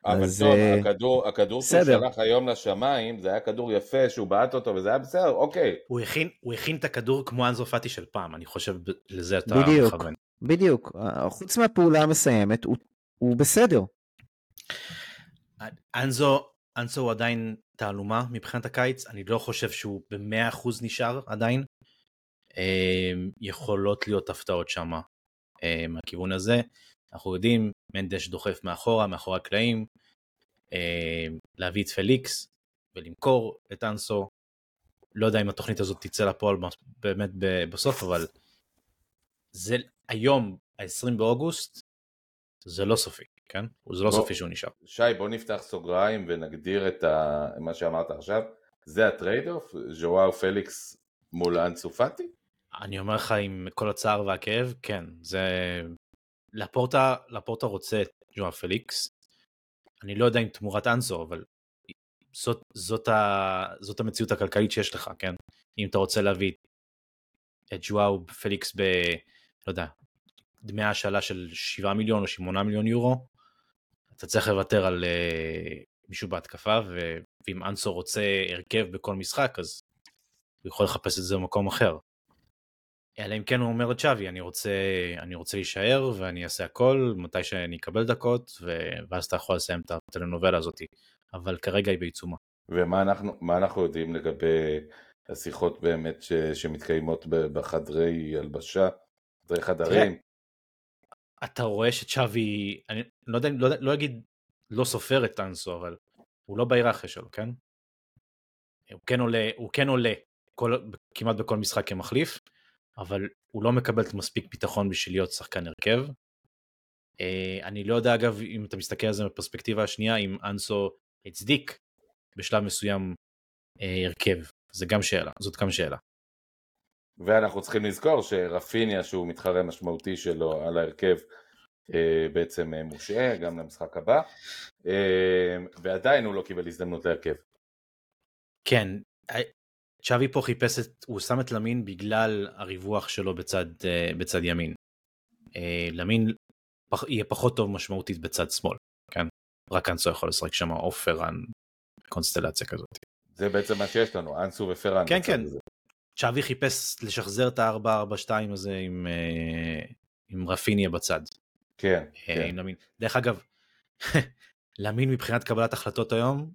אבל אז, טוב, uh... הכדור, הכדור שהוא שלח היום לשמיים, זה היה כדור יפה שהוא בעט אותו, וזה היה בסדר, אוקיי. הוא הכין, הוא הכין את הכדור כמו אנסו פאטי של פעם, אני חושב לזה אתה בדיוק, מכוון. בדיוק, חוץ מהפעולה המסיימת, הוא, הוא בסדר. אנזו, אנסו הוא עדיין תעלומה מבחינת הקיץ, אני לא חושב שהוא ב-מאה אחוז נשאר עדיין, יכולות להיות הפתעות שם מהכיוון הזה, אנחנו יודעים, מנדש דוחף מאחורה, מאחורי הקלעים, להביא את פליקס ולמכור את אנסו, לא יודע אם התוכנית הזאת תצא לפועל באמת בסוף, אבל זה היום, ה-עשרים באוגוסט, זה לא סופי, כן? זה לא סופי שהוא נשאר. שי, בוא נפתח סוגריים ונגדיר את מה שאמרת עכשיו, זה הטרייד אוף, ז'ואאו פליקס מול אנסו פאטי? אני אומר לך עם כל הצער והכאב, כן, זה... לפורטה, לפורטה רוצה את ג'ואאו פליקס, אני לא יודע אם תמורת אנסו, אבל זאת, זאת, ה, זאת המציאות הכלכלית שיש לך, כן? אם אתה רוצה להביא את ג'ואאו פליקס ב, לא יודע, דמי השאלה של שבעה מיליון או שמונה מיליון יורו, אתה צריך לוותר על uh, מישהו בהתקפה, ו, ואם אנסו רוצה הרכב בכל משחק, אז הוא יכול לחפש את זה במקום אחר. אלא אם כן הוא אומר את צ'אבי, אני רוצה, אני רוצה להישאר ואני אעשה הכל, מתי שאני אקבל דקות, ואז אתה יכול לסיים את הטלנובלה הזאת, אבל כרגע היא בעיצומה. ומה אנחנו, מה אנחנו יודעים לגבי השיחות באמת ש, שמתקיימות בחדרי הלבשה, חדרי חדרים? אתה רואה שצ'אבי, אני לא יודע, לא, לא אגיד, לא סופר את אנסו, אבל הוא לא בהיררכיה שלו, כן? הוא כן עולה, הוא כן עולה כל, כמעט בכל משחק כמחליף, אבל הוא לא מקבל את מספיק ביטחון בשביל להיות שחקן הרכב. אני לא יודע, אגב, אם אתה מסתכל על זה בפרספקטיבה השנייה, אם אנסו הצדיק בשלב מסוים הרכב, זה גם שאלה, זאת גם שאלה. ואנחנו צריכים לזכור שרפיניה, שהוא מתחרה משמעותי שלו על ההרכב, בעצם מושעה גם למשחק הבא, ועדיין הוא לא קיבל הזדמנות להרכב. כן, צ'אבי פה חיפש, הוא שם את למין בגלל הריווח שלו בצד, בצד ימין. למין יהיה פחות טוב משמעותית בצד שמאל, כן? רק אנסו יכול לשחק שם, או פרן, קונסטלציה כזאת. זה בעצם מה שיש לנו, אנסו ופרן. כן, כן. צ'אבי חיפש לשחזר את ה-ארבע ארבע שתיים הזה עם, עם רפיניה בצד. כן, כן. עם למין. דרך אגב, למין מבחינת קבלת החלטות היום,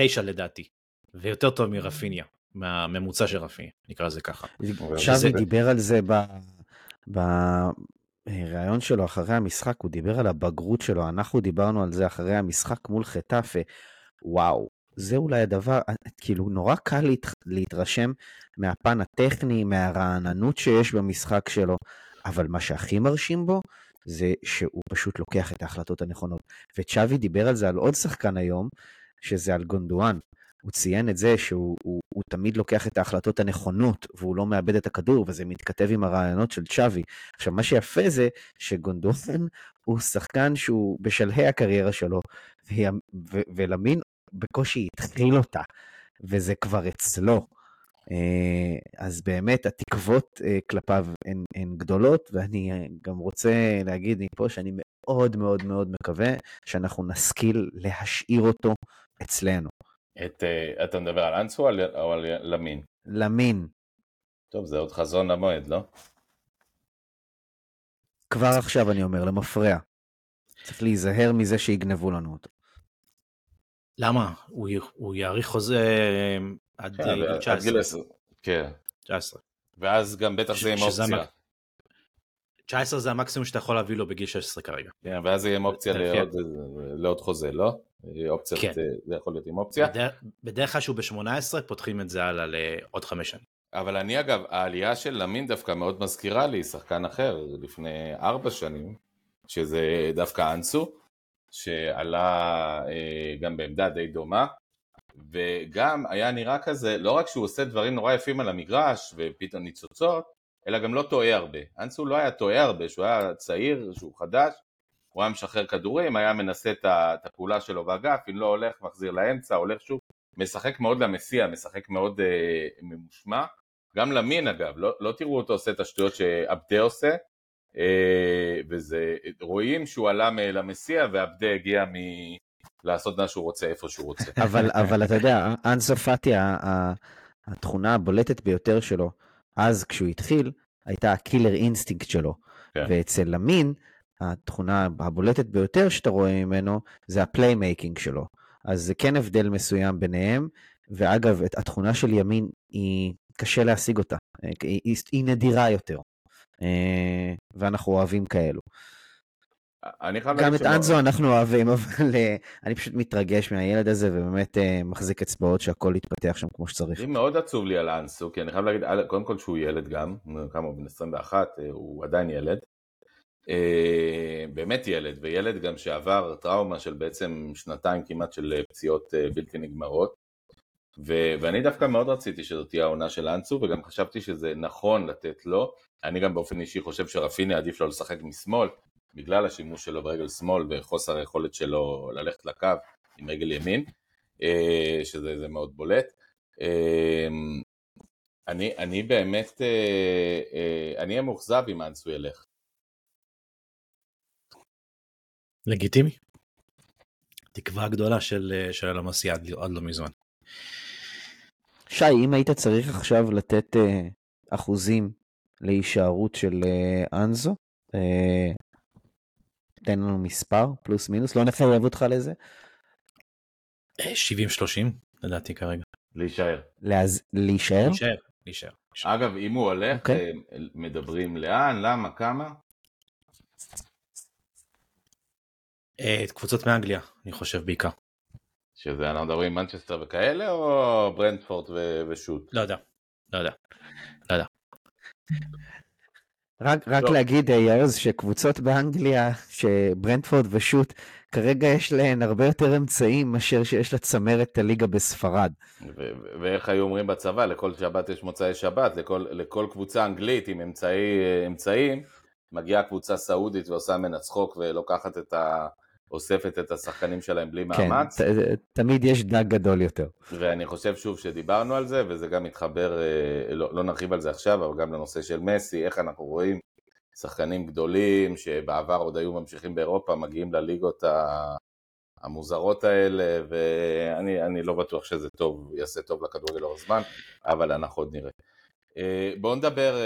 תשע לדעתי, ויותר טוב מרפיניה, מהממוצע של רפיניה, נקרא זה ככה. צ'אבי דיבר על זה ברעיון שלו אחרי המשחק, הוא דיבר על הבגרות שלו, אנחנו דיברנו על זה אחרי המשחק מול חטאפה, וואו. זה אולי הדבר, כאילו נורא קל להת, להתרשם מהפן הטכני, מהרעננות שיש במשחק שלו, אבל מה שהכי מרשים בו, זה שהוא פשוט לוקח את ההחלטות הנכונות. וצ'אבי דיבר על זה על עוד שחקן היום, שזה על גונדואן. הוא ציין את זה שהוא הוא, הוא תמיד לוקח את ההחלטות הנכונות, והוא לא מאבד את הכדור, וזה מתכתב עם הרעיונות של צ'אבי. עכשיו, מה שיפה זה שגונדואן הוא שחקן שהוא בשלהי הקריירה שלו, וה, ו, ולמין בקושי התחיל אותה, וזה כבר אצלו. אז באמת התקוות כלפיו הן, הן גדולות, ואני גם רוצה להגיד מפה שאני מאוד מאוד מאוד מקווה שאנחנו נשכיל להשאיר אותו אצלנו. את, אתה מדבר על אנסו או על למין? למין. טוב, זה עוד חזון למועד, לא? כבר עכשיו אני אומר, למפרע. צריך להיזהר מזה שיגנבו לנו אותו. למה? הוא יעריך חוזה עד תשע עשרה. כן. תשע עשרה. ואז גם בטח זה עם אופציה. תשע עשרה זה המקסימום שאתה יכול להביא לו בגיל שש עשרה כרגע. כן, ואז זה יהיה עם אופציה לעוד חוזה, לא? אופציה, זה יכול להיות עם אופציה. בדרך כלל שהוא ב-שמונה עשרה פותחים את זה הלאה לעוד חמש שנים. אבל אני אגב, העלייה של למין דווקא מאוד מזכירה לי, שחקן אחר, לפני ארבע שנים, שזה דווקא אנסו, שעלה גם בעמדה די דומה, וגם היה נראה כזה, לא רק שהוא עושה דברים נורא יפים על המגרש, ופתאום ניצוצות, אלא גם לא טועה הרבה. אנסו לא היה טועה הרבה, שהוא היה צעיר, שהוא חדש, הוא היה משחרר כדורים, היה מנסה את הפעולה שלו באגף, אם לא הולך, מחזיר לאמצע, הולך שוב, משחק מאוד למסיע, משחק מאוד אה, ממושמע, גם למין אגב, לא, לא תראו אותו עושה את השטויות שעבדה עושה, וזה, רואים שהוא עלה למסיע ועבדה הגיע לעשות מה שהוא רוצה איפה שהוא רוצה. אבל אתה יודע, אנסו פאטי, התכונה הבולטת ביותר שלו אז כשהוא התחיל הייתה הקילר אינסטינקט שלו, ואצל למין התכונה הבולטת ביותר שאתה רואה ממנו זה הפליימייקינג שלו, אז זה כן הבדל מסוים ביניהם. ואגב, התכונה של ימין היא קשה להשיג אותה, היא נדירה יותר, ואנחנו אוהבים כאלו. גם את אנזו אנחנו אוהבים, אבל אני פשוט מתרגש מהילד הזה, ובאמת מחזיק אצבעות שהכל יתפתח שם כמו שצריך. זה מאוד עצוב לי על אנסו, כי אני חייב להגיד, קודם כל שהוא ילד גם, כמה בן עשרים ואחת, הוא עדיין ילד, באמת ילד, וילד גם שעבר טראומה של בעצם שנתיים כמעט של פציעות בלתי נגמרות, ואני דווקא מאוד רציתי שזו תהיה העונה של אנסו, וגם חשבתי שזה נכון לתת לו. אני גם באופן אישי חושב שרפיני עדיף לו לשחק משמאל, בגלל השימוש שלו ברגל שמאל, וחוסר היכולת שלו ללכת לקו עם רגל ימין, שזה זה מאוד בולט. אני, אני באמת, אני אהיה מאוכזב אם אנסו ילך. לגיטימי. תקווה גדולה של, של הלמסי עד, עד לא מזמן. שי, אם היית צריך עכשיו לתת uh, אחוזים להישארות של uh, אנזו, uh, תן לנו מספר, פלוס מינוס, לא נחייב אותך לזה. שבעים שלושים, לדעתי כרגע. להישאר. להז... להישאר? להישאר, להישאר. אגב, אם הוא הולך, okay. מדברים לאן, למה, כמה? את קבוצות מאנגליה, אני חושב בעיקר. שזה אנחנו מדברים מנצ'סטר וכאלה, או ברנדפורד ושוט? לא יודע, לא יודע. לא יודע. רק, רק להגיד, ירז, שקבוצות באנגליה, שברנטפורד ושוט, כרגע יש להן הרבה יותר אמצעים מאשר שיש לה צמרת הליגה בספרד. ו- ואיך היו אומרים בצבא, לכל שבת יש מוצאי שבת, לכל, לכל קבוצה אנגלית עם אמצעי, אמצעים, מגיעה קבוצה סעודית ועושה מן הצחוק ולוקחת את ה... אוספת את השחקנים שלהם בלי כן, מאמץ. כן, ת- תמיד יש דג גדול יותר. ואני חושב שוב שדיברנו על זה, וזה גם מתחבר, לא, לא נרחיב על זה עכשיו, אבל גם לנושא של מסי, איך אנחנו רואים שחקנים גדולים, שבעבר עוד היו ממשיכים באירופה, מגיעים לליגות המוזרות האלה, ואני אני לא בטוח שזה טוב, יעשה טוב לכדורגל לאורך זמן, אבל אנחנו עוד נראה. בואו נדבר,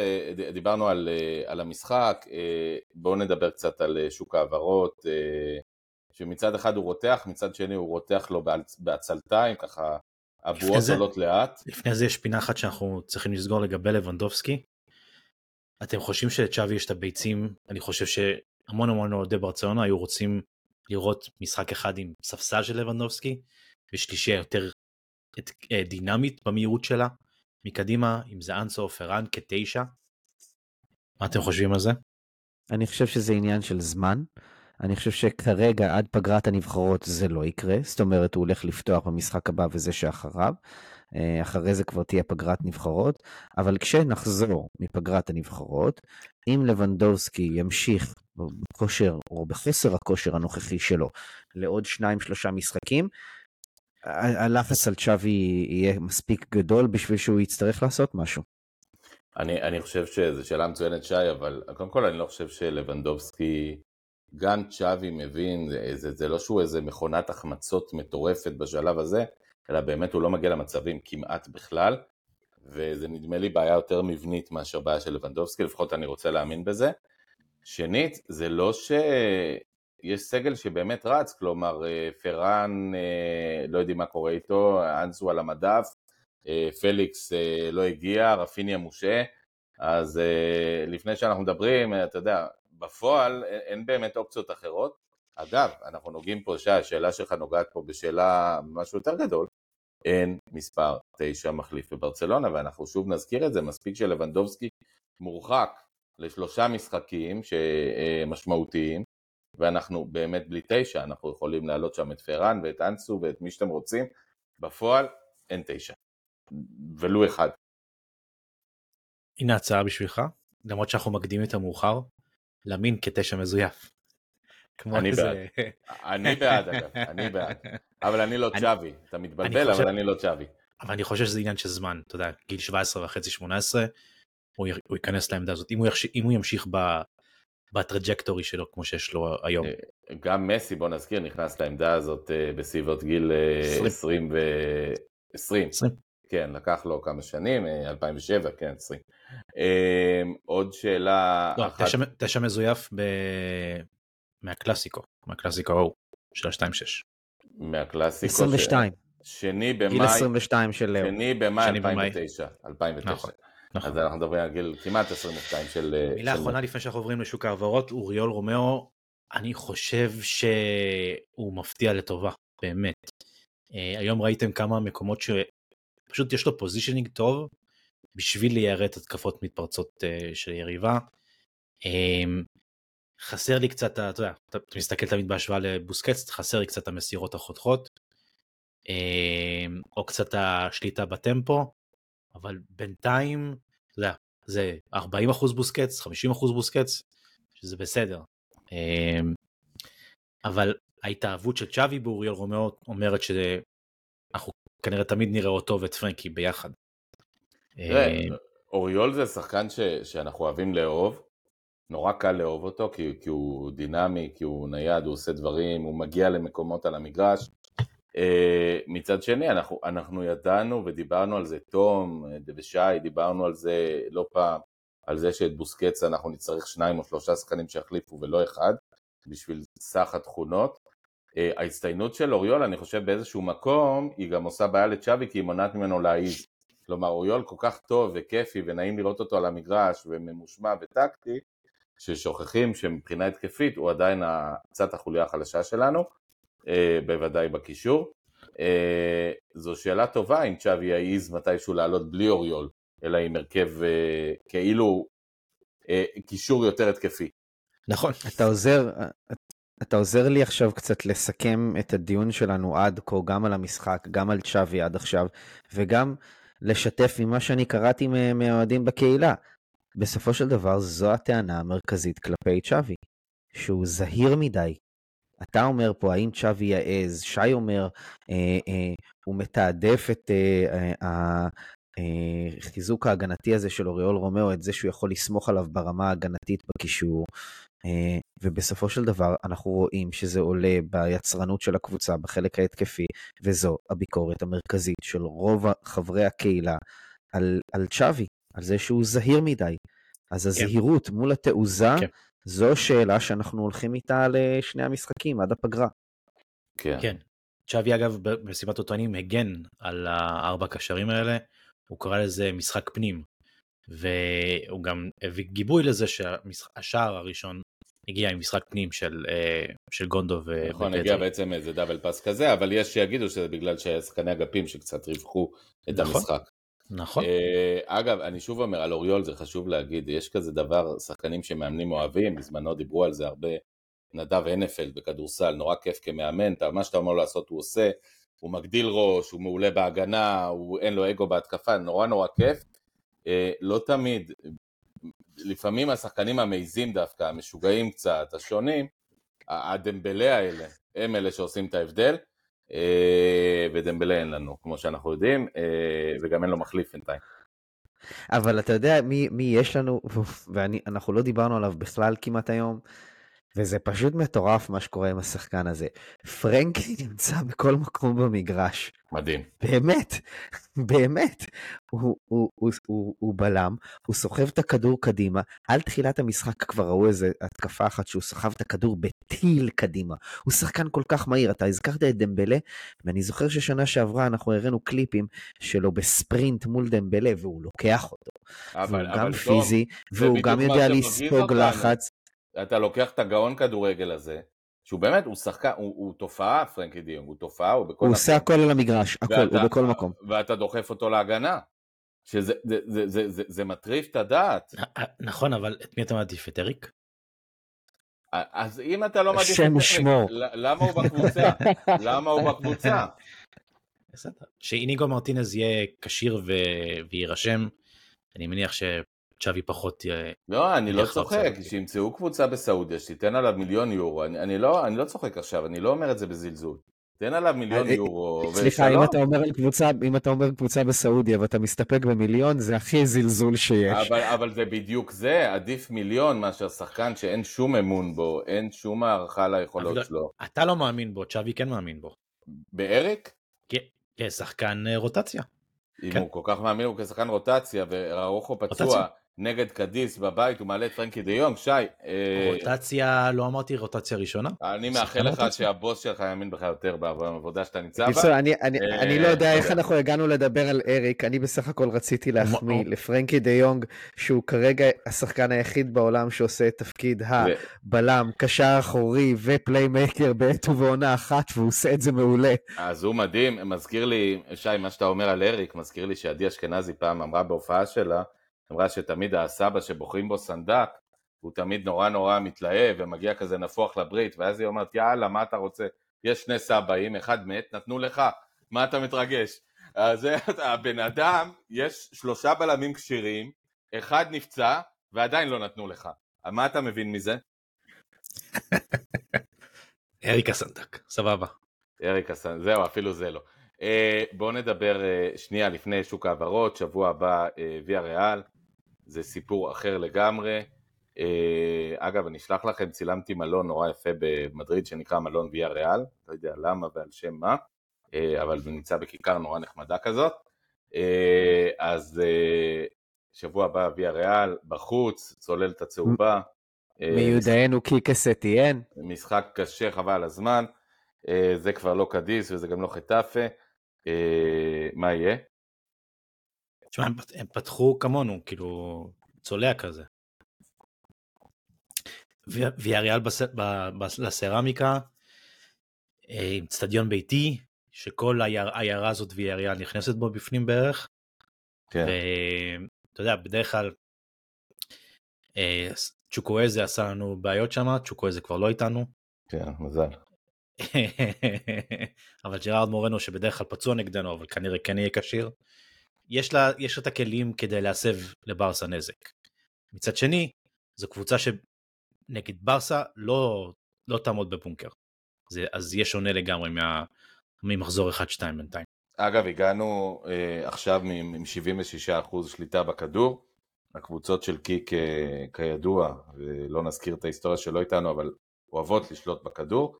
דיברנו על, על המשחק, בואו נדבר קצת על שוק העברות, שמצד אחד הוא רותח, מצד שני הוא רותח לו בעצלתיים, ככה הבועות עולות לאט. לפני זה יש פינה אחת שאנחנו צריכים לסגור לגבי לבנדובסקי. אתם חושבים שלצ'אבי יש את הביצים? אני חושב שהמון המון אוהדי ברצלונה היו רוצים לראות משחק אחד עם ספסל של לבנדובסקי, ושלישיה יותר דינמית במהירות שלה, מקדימה, אם זה אנסו או פרן כתשע. מה אתם חושבים על זה? אני חושב שזה עניין של זמן. אני חושב שכרגע עד פגרת הנבחרות זה לא יקרה, זאת אומרת הוא הולך לפתוח במשחק הבא וזה שאחריו, אחרי זה כבר תהיה פגרת נבחרות, אבל כשנחזור מפגרת הנבחרות, אם לבנדובסקי ימשיך בכושר או בחסר הכושר הנוכחי שלו לעוד שניים שלושה משחקים, הלחץ על צ'אבי יהיה מספיק גדול בשביל שהוא יצטרך לעשות משהו. אני, אני חושב שזו שאלה מצוינת שי, אבל קודם כל אני לא חושב שלבנדובסקי... גם צ'אבי מבין, זה, זה, זה לא שהוא איזה מכונת החמצות מטורפת בשלב הזה, אלא באמת הוא לא מגיע למצבים כמעט בכלל, וזה נדמה לי בעיה יותר מבנית מאשר בעיה של לבנדובסקי, לפחות אני רוצה להאמין בזה. שנית, זה לא שיש סגל שבאמת רץ, כלומר פרן, לא יודעים מה קורה איתו, אנסו על המדף, פליקס לא הגיע, רפיניה מושעה, אז לפני שאנחנו מדברים, אתה יודע, בפועל אין באמת אופציות אחרות. אגב, אנחנו נוגעים פה, שהשאלה שלך נוגעת פה בשאלה משהו יותר גדול, אין מספר תשע מחליף בברצלונה, ואנחנו שוב נזכיר את זה, מספיק שלבנדובסקי מורחק לשלושה משחקים משמעותיים, ואנחנו באמת בלי תשע, אנחנו יכולים להעלות שם את פרן ואת אנסו ואת מי שאתם רוצים, בפועל אין תשע, ולו אחד. הנה הצעה בשבילך, למרות שאנחנו מקדימים את המאוחר, למין כתשע מזויף. אני בעד, אני בעד אגב, אני בעד. אבל אני לא צ'אבי, אתה מתבלבל, אבל אני לא צ'אבי. אבל אני חושב שזה עניין של זמן, אתה יודע, גיל שבע עשרה וחצי, שמונה עשרה, הוא ייכנס לעמדה הזאת, אם הוא ימשיך בטראג'קטורי שלו, כמו שיש לו היום. גם מסי, בוא נזכיר, נכנס לעמדה הזאת בסביבות גיל עשרים ו... עשרים. כן, לקח לו כמה שנים, אלפיים ושבע, כן, עשרים. עוד שאלה... לא, אחת... תשע, תשע מזויף ב... מהקלאסיקו, מהקלאסיקו ההוא, של ה-עשרים ושש. מהקלאסיקו... עשרים ושתיים. ש... שני במאי... גיל עשרים ושתיים של... שני במאי אלפיים ותשע. אלפיים ותשע. נכון, נכון. אז אנחנו מדברים על גיל כמעט עשרים ושתיים של... מילה של... אחרונה לפני שאנחנו עוברים לשוק העברות, אוריול רומאו, אני חושב שהוא מפתיע לטובה, באמת. היום ראיתם כמה מקומות ש... פשוט יש לו פוזישנינג טוב, בשביל ליירא את התקפות מתפרצות של יריבה. חסר לי קצת, אתה יודע, אתה מסתכל תמיד בהשוואה לבוסקץ, חסר לי קצת המסירות החותכות, או קצת השליטה בטמפו, אבל בינתיים, אתה יודע, זה ארבעים אחוז בוסקץ, חמישים אחוז בוסקץ, שזה בסדר. אבל ההתאהבות של צ'אבי באוריול רומאו אומרת שאנחנו כנראה תמיד נראה אותו ואת פרנקי ביחד. אוריול זה שחקן שאנחנו אוהבים לאהוב, נורא קל לאהוב אותו, כי הוא דינמי, כי הוא נייד, הוא עושה דברים, הוא מגיע למקומות על המגרש. מצד שני, אנחנו ידענו ודיברנו על זה, תום ושי, דיברנו על זה לא פעם, על זה שאת בוסקץ אנחנו נצטרך שניים או שלושה שחקנים שיחליפו ולא אחד, בשביל סך התכונות. ההצטיינות של אוריול, אני חושב באיזשהו מקום, היא גם עושה בעיה לצ'אבי, כי היא מונעת ממנו להעיז. כלומר, אוריול כל כך טוב וכיפי ונעים לראות אותו על המגרש וממושמע וטקטי, ששוכחים שמבחינה התקפית הוא עדיין קצת החוליה החלשה שלנו, בוודאי בקישור. זו שאלה טובה אם צ'אבי יעיז מתישהו לעלות בלי אוריול, אלא עם הרכב כאילו קישור יותר התקפי. נכון, אתה עוזר, אתה עוזר לי עכשיו קצת לסכם את הדיון שלנו עד כה, גם על המשחק, גם על צ'אבי עד עכשיו, וגם לשתף ממה שאני קראתי מהאוהדים בקהילה. בסופו של דבר זו הטענה המרכזית כלפי צ'אבי, שהוא זהיר מדי. אתה אומר פה, האם צ'אבי יעז? שי אומר, אה, אה, הוא מתעדף את אה, אה, אה, חיזוק ההגנתי הזה של אוריול רומאו, את זה שהוא יכול לסמוך עליו ברמה ההגנתית בקישור, אה, ובסופו של דבר אנחנו רואים שזה עולה ביצרנות של הקבוצה, בחלק ההתקפי, וזו הביקורת המרכזית של רוב חברי הקהילה על, על צ'אבי, על זה שהוא זהיר מדי. אז הזהירות כן. מול התעוזה, כן. זו שאלה שאנחנו הולכים איתה לשני המשחקים, עד הפגרה. כן. כן. צ'אבי אגב, במסיבת עיתונאים, הגן על הארבע קשרים האלה, הוא קרא לזה משחק פנים, והוא גם הביא גיבוי לזה שהשער הראשון הגיע עם משחק פנים של, של גונדו ו... נכון, הגיע בעצם איזה דאבל פאס כזה, אבל יש שיגידו שזה בגלל ששחקני אגפים שקצת רווחו את נכון. המשחק. נכון. אגב, אני שוב אומר, על אוריול זה חשוב להגיד, יש כזה דבר, שחקנים שמאמנים אוהבים, בזמנו דיברו על זה הרבה, נדב הנפלד בכדורסל, נורא כיף כמאמן, מה שאתה אומר לעשות הוא עושה, הוא מגדיל ראש, הוא מעולה בהגנה, הוא אין לו אגו בהתקפה, נורא נורא כיף, לא תמיד, לפעמים השחקנים המעיזים דווקא, המשוגעים קצת, השונים, הדמבלה האלה, הם אלה שעושים את ההבדל, ודמבלה אין לנו, כמו שאנחנו יודעים, וגם אין לו מחליף בינתיים. אבל אתה יודע מי, מי יש לנו, ואנחנו לא דיברנו עליו בכלל כמעט היום, וזה פשוט מטורף מה שקורה עם השחקן הזה. פרנקי נמצא בכל מקום במגרש. מדהים. באמת, באמת. הוא, הוא, הוא, הוא, הוא בלם, הוא סוחב את הכדור קדימה, על תחילת המשחק כבר ראו איזו התקפה אחת שהוא סוחב את הכדור בטיל קדימה. הוא שחקן כל כך מהיר, אתה הזכרת את דמבלה, ואני זוכר ששנה שעברה אנחנו הראינו קליפים שלו בספרינט מול דמבלה, והוא לוקח אותו. אבל, והוא אבל גם טוב, פיזי, והוא גם יודע לספוג לחץ. אתה לוקח את הגאון כדורגל הזה, שהוא באמת, הוא שחקן, הוא, הוא תופעה, פרנקי דיונג, הוא תופעה, הוא בכל מקום. הוא עושה הכל על המגרש, הכל, ואתה, הוא בכל מקום. ואתה דוחף אותו להגנה, שזה זה, זה, זה, זה, זה מטריף את הדעת. נכון, אבל את מי אתה מעדיף, את אריק? אז אם אתה לא מעדיף את אריק, למה הוא בקבוצה? למה הוא בקבוצה? שאיניגו מרטינז יהיה קשיר וירשם, אני מניח ש... צ'אבי פחות... לא, אני לא צוחק, שימצאו קבוצה בסעודיה, שתיתן עליו מיליון יורו, אני לא צוחק עכשיו, אני לא אומר את זה בזלזול, תן עליו מיליון יורו... סליחה, אם אתה אומר קבוצה בסעודיה, ואתה מסתפק במיליון, זה הכי זלזול שיש. אבל זה בדיוק זה, עדיף מיליון מאשר שחקן שאין שום אמון בו, אין שום הערכה ליכולות שלו. אתה לא מאמין בו, צ'אבי כן מאמין בו. באריק? כן, שחקן רוטציה. אם הוא כל כך מאמין, הוא כשחקן רוטציה, ורוחו פצוע. נגד קדיס בבית, הוא מעלה את פרנקי דה יונג, שי. רוטציה, לא אמרתי רוטציה ראשונה. אני מאחל לך שהבוס שלך יאמין בך יותר בעבודה שאתה נמצא בה. בקיצור, אני לא יודע איך אנחנו הגענו לדבר על אריק, אני בסך הכל רציתי להחמיא לפרנקי דה יונג, שהוא כרגע השחקן היחיד בעולם שעושה את תפקיד הבלם, קשר אחורי ופליימקר בעת ובעונה אחת, והוא עושה את זה מעולה. אז הוא מדהים, מזכיר לי, שי, מה שאתה אומר על אריק, מזכיר לי שעדי אשכנזי פעם אמרה בהופעה שלה, אמרה שתמיד הסבא שבוחרים בו סנדק, הוא תמיד נורא נורא מתלהב, ומגיע כזה נפוח לברית, ואז היא אומרת, יאללה, מה אתה רוצה? יש שני סבאים, אחד מת, נתנו לך, מה אתה מתרגש? אז הבן אדם, יש שלושה בלמים קשירים, אחד נפצע, ועדיין לא נתנו לך. מה אתה מבין מזה? אריק הסנדק, סבבה. אריק הסנדק, זהו, אפילו זה לא. בואו נדבר שנייה לפני שוק העברות, שבוע הבא ויאריאל, זה סיפור אחר לגמרי. אגב, אני אשלח לכם, צילמתי מלון נורא יפה במדריד שנקרא מלון ויאריאל, לא יודע למה ועל שם מה, אבל זה נמצא בכיכר נורא נחמדה כזאת. אז שבוע הבא ויאריאל, בחוץ, צולל את הצהובה. מיודענו כי כסתיין. משחק קשה, חבל הזמן. זה כבר לא קדיס וזה גם לא חטאפה. מה יהיה? תשמע, הם פתחו כמונו, כאילו צולע כזה. ויאריאל לסרמיקה, עם סטדיון ביתי, שכל העיירה הזאת ויאריאל נכנסת בו בפנים בערך, ואתה יודע, בדרך כלל צ'וקוויזה עשה לנו בעיות שם, צ'וקוויזה כבר לא איתנו. כן, מזל. אבל ג'רארד מורנו שבדרך כלל פצוע נגדנו, אבל כנראה כן יהיה קשיר, יש לה, יש את הכלים כדי להסב לברסה נזק. מצד שני, זו קבוצה שנגד ברסה לא, לא תעמוד בבונקר. זה, אז יש שונה לגמרי מה, ממחזור אחד שתיים בינתיים. אגב, הגענו אה, עכשיו עם שבעים ושישה אחוז שליטה בכדור. הקבוצות של קיק אה, כידוע, ולא נזכיר את ההיסטוריה שלא איתנו, אבל אוהבות לשלוט בכדור.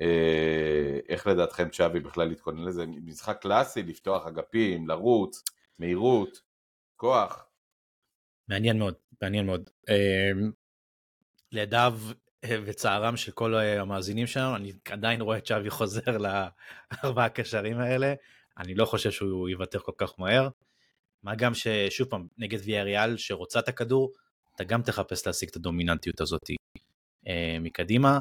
אה, איך לדעתכם צ'אבי בכלל להתכונן לזה? משחק קלאסי, לפתוח אגפים, לרוץ, מהירות, כוח. מעניין מאוד, מעניין מאוד. אה, לידיו וצערם של כל המאזינים שם, אני עדיין רואה את צ'אבי חוזר לארבעה הקשרים האלה, אני לא חושב שהוא יוותר כל כך מהר, מה גם ששוב פעם, נגד ויאריאל שרוצה את הכדור, אתה גם תחפש להשיג את הדומיננטיות הזאת אה, מקדימה,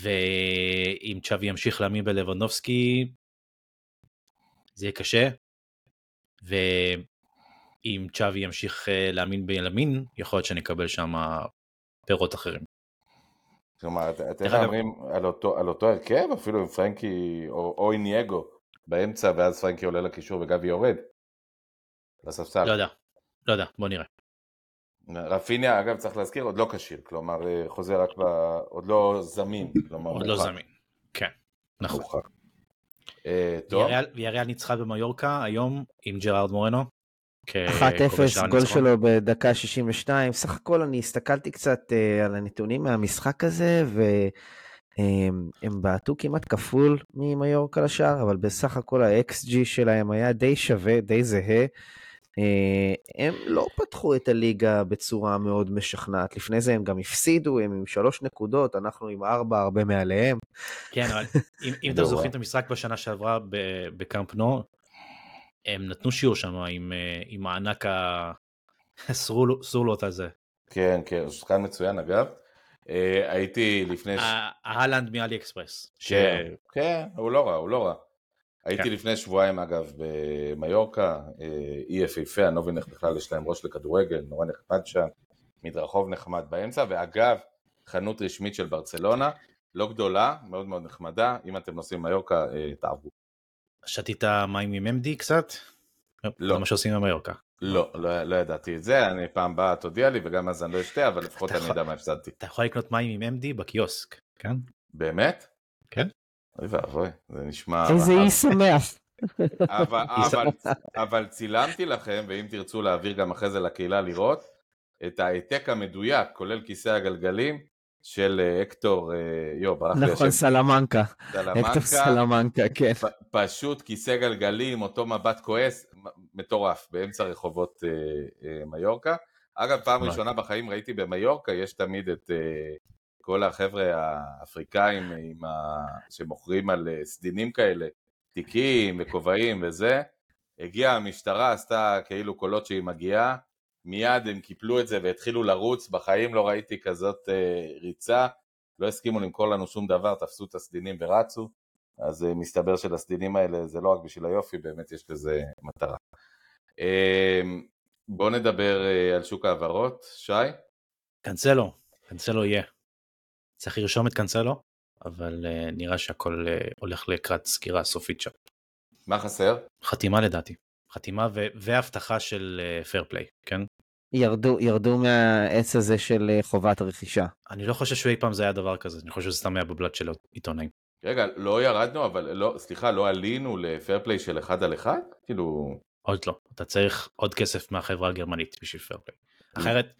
ואם צ'אבי ימשיך להאמין בלבנדובסקי, זה יהיה קשה, ואם צ'אבי ימשיך להאמין בלמין, יכול להיות שנקבל שם פירות אחרים. כלומר, אתם אומרים על אותו, על אותו הרכב, אפילו עם פרנקי או, או אינייגו באמצע, ואז פרנקי עולה לקישור וגבי יורד לספסל. לא יודע, לא יודע, בוא נראה. רפיניה, אגב, צריך להזכיר, עוד לא קשיר, כלומר, חוזר רק ב... עוד לא זמין, כלומר. עוד לא זמין, כן, נכון. ויריאל ניצחה במיורקה היום עם ג'רארד מורנו. אחת אפס, גול שלו בדקה שישים ושתיים, סך הכל אני הסתכלתי קצת על הנתונים מהמשחק הזה, והם בעטו כמעט כפול ממיורקה לשער, אבל בסך הכל ה-אקס ג'י שלהם היה די שווה, די זהה, הם לא פתחו את הליגה בצורה מאוד משכנעת, לפני זה הם גם הפסידו, הם עם שלוש נקודות, אנחנו עם ארבע הרבה מעליהם. כן, אבל אם אתם זוכרים את המשחק בשנה שעברה בקאמפ נו, הם נתנו שיעור שם עם הענק הסרולות הזה. כן, כן, שחקן מצוין אגב. הייתי לפני... ההלנד מאלי אקספרס. כן, הוא לא רע, הוא לא רע. הייתי לפני שבועיים אגב במיורקה, אי יפהפה, נובי בכלל יש להם ראש לכדורגל, נורא נחמד שם, מדרחוב נחמד באמצע, ואגב, חנות רשמית של ברצלונה, לא גדולה, מאוד מאוד נחמדה, אם אתם נוסעים מיורקה, תעברו. שתית מים עם אמדי קצת? לא. זה מה שעושים במיורקה. לא, לא ידעתי את זה, אני פעם באה, תודיע לי, וגם אז אני לא אשתה, אבל לפחות אני יודע מה הפסדתי. אתה יכול לקנות מים עם אמדי בקיוסק, כן? באמת? כן. אוי ואבוי, זה נשמע... איזה אי שמח. אבל צילמתי לכם, ואם תרצו להעביר גם אחרי זה לקהילה לראות, את העתק המדויק, כולל כיסא הגלגלים, של אקטור, יו, ברח לי. נכון, סלמנקה. אקטור סלמנקה, כן. פשוט כיסא גלגלים, אותו מבט כועס, מטורף, באמצע רחובות מיורקה. אגב, פעם ראשונה בחיים ראיתי במיורקה, יש תמיד את כל החבר'ה האפריקאים שמוכרים על סדינים כאלה, תיקים וכובעים וזה. הגיעה המשטרה, עשתה כאילו קולות שהיא מגיעה, מיד הם קיפלו את זה והתחילו לרוץ, בחיים לא ראיתי כזאת אה, ריצה, לא הסכימו למכור לנו שום דבר, תפסו את הסדינים ורצו, אז אה, מסתבר של הסדינים האלה זה לא רק בשביל היופי, באמת יש לזה מטרה. אה, בואו נדבר אה, על שוק העברות, שי? קנסלו, קנסלו יהיה. צריך לרשום את קנסלו, אבל אה, נראה שהכל אה, הולך לקראת סקירה סופית שם. מה חסר? חתימה לדעתי. חתימה והבטחה של פייר פליי, כן? ירדו, ירדו מהעץ הזה של חובת רכישה. אני לא חושב שאי פעם זה היה דבר כזה, אני חושב שזה סתם היה בבלט של עיתונאים. רגע, לא ירדנו, אבל לא, סליחה, לא עלינו לפייר פליי של אחד על אחד? כאילו... עוד לא, אתה צריך עוד כסף מהחברה הגרמנית בשביל פייר פליי. אחרת,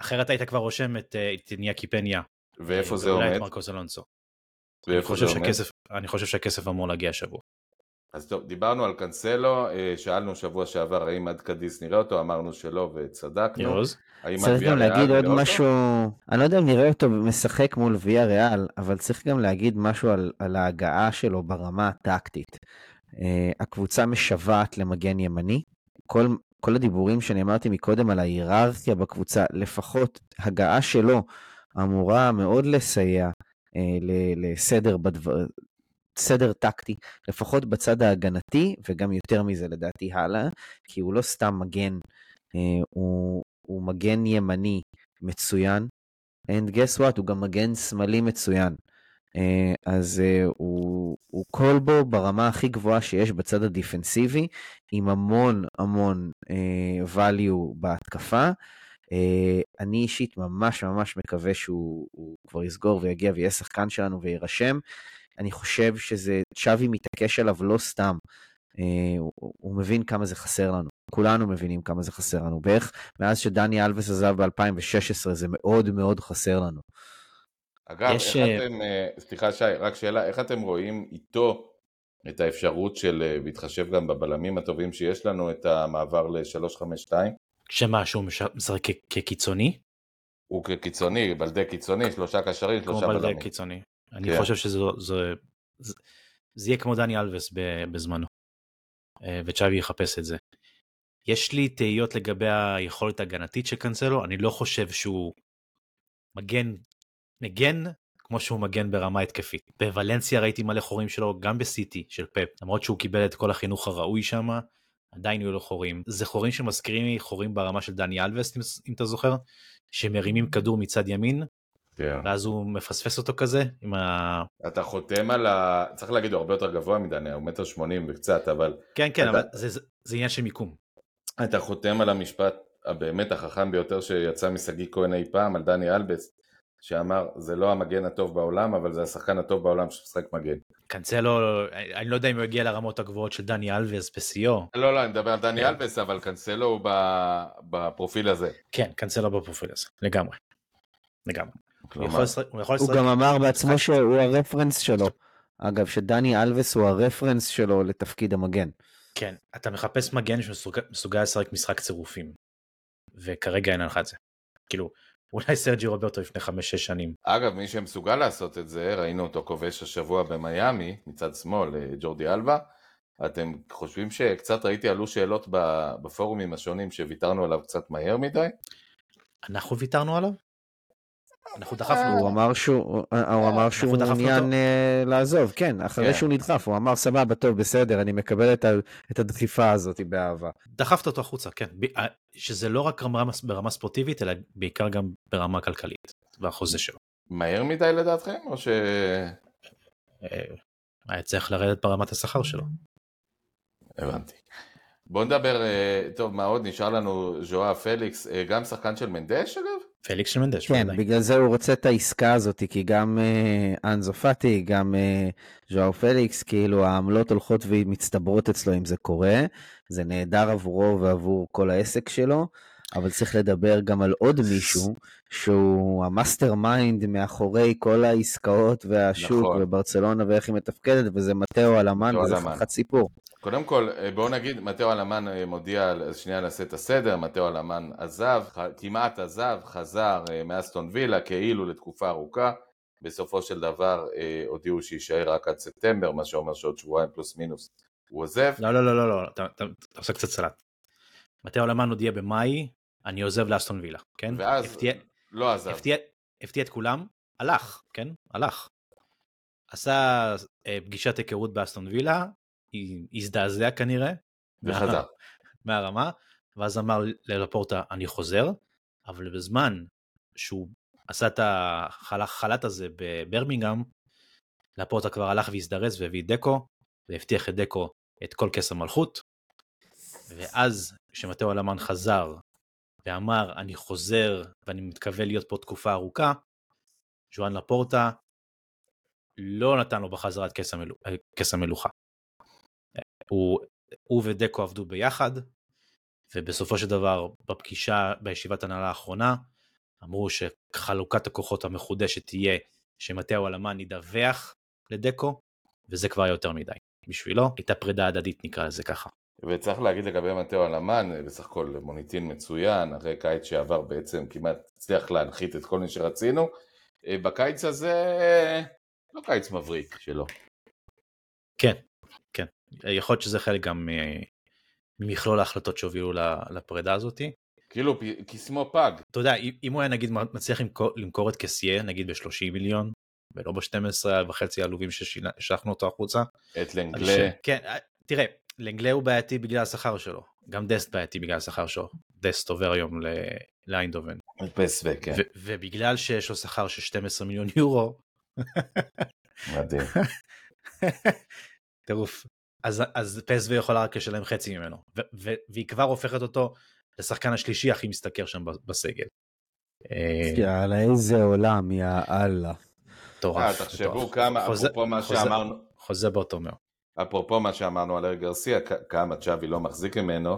אחרת היית כבר רושם את, את ניאקי פניה. ואיפה זה עומד? ואולי את מרקוס אלונסו. ואיפה זה עומד? אני חושב שהכסף אמור להגיע שבוע. אז טוב, דיברנו על קנסלו, שאלנו שבוע שעבר האם עד קדיס נראה אותו, אמרנו שלא וצדקנו. צריך גם להגיד עוד משהו, אני לא יודע אם נראה אותו משחק מול ויאריאל, אבל צריך גם להגיד משהו על, על ההגעה שלו ברמה הטקטית. הקבוצה משוועת למגן ימני, כל, כל הדיבורים שנאמרתי מקודם על ההיררכיה בקבוצה, לפחות הגעה שלו אמורה מאוד לסייע לסדר בדבר... סדר טקטי, לפחות בצד ההגנתי, וגם יותר מזה לדעתי הלאה, כי הוא לא סתם מגן, הוא, הוא מגן ימני מצוין, and guess what, הוא גם מגן שמאלי מצוין, אז הוא, הוא קול בו ברמה הכי גבוהה שיש בצד הדיפנסיבי, עם המון המון value בהתקפה, אני אישית ממש ממש מקווה שהוא כבר יסגור ויגיע ויהיה שחקן שלנו וירשם. אני חושב שזה, צ'אבי מתעקש עליו לא סתם, הוא מבין כמה זה חסר לנו, כולנו מבינים כמה זה חסר לנו, בערך מאז שדני אלבס עזב ב-אלפיים ושש עשרה זה מאוד מאוד חסר לנו. אגב, סליחה שי, רק שאלה, איך אתם רואים איתו את האפשרות של, בהתחשב גם בבלמים הטובים שיש לנו, את המעבר ל-שלוש חמש שתיים? שמשהו משחק כקיצוני? הוא כקיצוני, בלדי קיצוני, שלושה קשרים, שלושה בלמים. כמו בלדי קיצוני. אני חושב שזה יהיה כמו דני אלבס בזמנו, וצ'אבי יחפש את זה. יש לי תהיות לגבי היכולת הגנתית של קאנסלו, אני לא חושב שהוא מגן, מגן כמו שהוא מגן ברמה התקפית. בוולנסיה ראיתי מלא חורים שלו, גם בסיטי של פאפ, למרות שהוא קיבל את כל החינוך הראוי שם, עדיין היו לו חורים. זה חורים שמזכירים חורים ברמה של דני אלבס, אם, אם אתה זוכר, שמרימים כדור מצד ימין, yeah. ואז הוא מפספס אותו כזה, עם ה... אתה חותם על ה... צריך להגיד, הוא הרבה יותר גבוה מדני, הוא מטר שמונים וקצת, אבל... כן, כן, אתה... אבל זה, זה, זה עניין של מיקום. אתה חותם על המשפט הבאמת החכם ביותר, שיצא מסגי כהן אי פעם, על דני אלבס, שאמר, זה לא המגן הטוב בעולם, אבל זה השחקן הטוב בעולם שמשחק מגן. קאנסלו, אני לא יודע אם הוא הגיע לרמות הגבוהות של דני אלבס בסיור. לא, לא, אני מדבר על דני אלבס, אבל קאנסלו הוא בפרופיל הזה. כן, קאנסלו בפרופיל הזה, לגמרי. לגמרי. הוא גם אמר בעצמו שהוא הרפרנס שלו. אגב, שדני אלבס הוא הרפרנס שלו לתפקיד המגן. כן, אתה מחפש מגן שמסוגל לשחק משחק צירופים, וכרגע אין לך את זה. כאילו, אולי סרג'י רוברטו לפני חמש שש שנים. אגב, מי שמסוגל לעשות את זה, ראינו אותו כובש השבוע במיאמי, מצד שמאל, ג'ורדי אלבה. אתם חושבים שקצת ראיתי עלו שאלות בפורומים השונים שוויתרנו עליו קצת מהר מדי? אנחנו ויתרנו עליו? אנחנו דחפנו. הוא אמר שהוא מעוניין לעזוב, כן, אחרי שהוא נדחף, הוא אמר סבבה, טוב, בסדר, אני מקבל את הדחיפה הזאת באהבה. דחפת אותו החוצה, כן, שזה לא רק ברמה ספורטיבית, אלא בעיקר גם ברמה כלכלית, והחוזה שלו. מהר מדי לדעתכם, או ש... היה צריך לרדת ברמת השכר שלו. הבנתי. בוא נדבר, טוב, מה עוד נשאר לנו ז'ואאו פליקס, גם שחקן של מנדש אגב? פליקס של מנדש. כן, בגלל זה הוא רוצה את העסקה הזאת, כי גם אנזו פאטי, גם ז'ואאו פליקס, כאילו העמלות הולכות ומצטברות אצלו אם זה קורה, זה נהדר עבורו ועבור כל העסק שלו, אבל צריך לדבר גם על עוד מישהו, שהוא המאסטר מיינד מאחורי כל העסקאות והשוק, וברצלונה ואיך היא מתפקדת, וזה מתאו אלמן, וזה חד סיפור. קודם כל, בואו נגיד, מתאו אלמן מודיע, שנייה נעשה את הסדר, מתאו אלמן עזב, כמעט עזב, חזר מאסטון וילה, כאילו לתקופה ארוכה, בסופו של דבר הודיעו שישאר רק עד ספטמבר, מה שאומר שעוד שבועיים פלוס מינוס, הוא עוזב. לא, לא, לא, לא, אתה עושה קצת סלט. מתאו אלמן הודיע במאי, אני עוזב לאסטון וילה, כן? ואז לא עזב. הפתיע את כולם, הלך, כן? הלך. עשה פגישת היכרות באסטון וילה, הזדעזע כנראה, וחזר. מהרמה, ואז אמר ללפורטה, אני חוזר, אבל בזמן שהוא עשה את החלט הזה בברמינגהם, לפורטה כבר הלך והזדרז והביא דקו, והבטיח את דקו את כל כס המלכות, ואז כשמתאו אלמן חזר, ואמר, אני חוזר, ואני מתכוון להיות פה תקופה ארוכה, ז'ואן לפורטה לא נתן לו בחזרה את כס המלוכה. הוא, הוא ודקו עבדו ביחד, ובסופו של דבר, בפגישה, בישיבת הנהלה האחרונה, אמרו שחלוקת הכוחות המחודשת תהיה שמתאו אלמן ידווח לדקו, וזה כבר יותר מדי. בשבילו, הייתה פרידה הדדית, נקרא לזה ככה. וצריך להגיד לגבי מתאו אלמן, בסך הכל מוניטין מצוין, אחרי קיץ שעבר בעצם כמעט הצליח להנחית את כל מי שרצינו, בקיץ הזה לא קיץ מבריק שלו. כן, כן. יכול להיות שזה חלק גם ממכלול ההחלטות שהובילו לפרידה הזאת. כאילו כסמו פג. אתה יודע, אם הוא היה נגיד מצליח למכור את קסייה, נגיד ב-שלושים מיליון, ולא ב-שתים עשרה וחצי עלובים ששלחנו אותו החוצה. את לנגלה. כן, תראה, לנגלה הוא בעייתי בגלל השכר שלו. גם דסט בעייתי בגלל השכר שלו. דסט עובר היום לאיינדובן. ובגלל שיש לו שכר של שנים עשר מיליון יורו. מדהים. תירוף. אז, אז פסווי יכולה רק לשלם חצי ממנו, ו, ו, והיא כבר הופכת אותו לשחקן השלישי הכי מסתכר שם בסגל. יאללה, איזה עולם, יאללה. טורף. תחשבו כמה, אפרופו מה שאמרנו, חוזה באותו מאו. אפרופו מה שאמרנו על ארגרסיה, כמה צ'אבי לא מחזיק ממנו,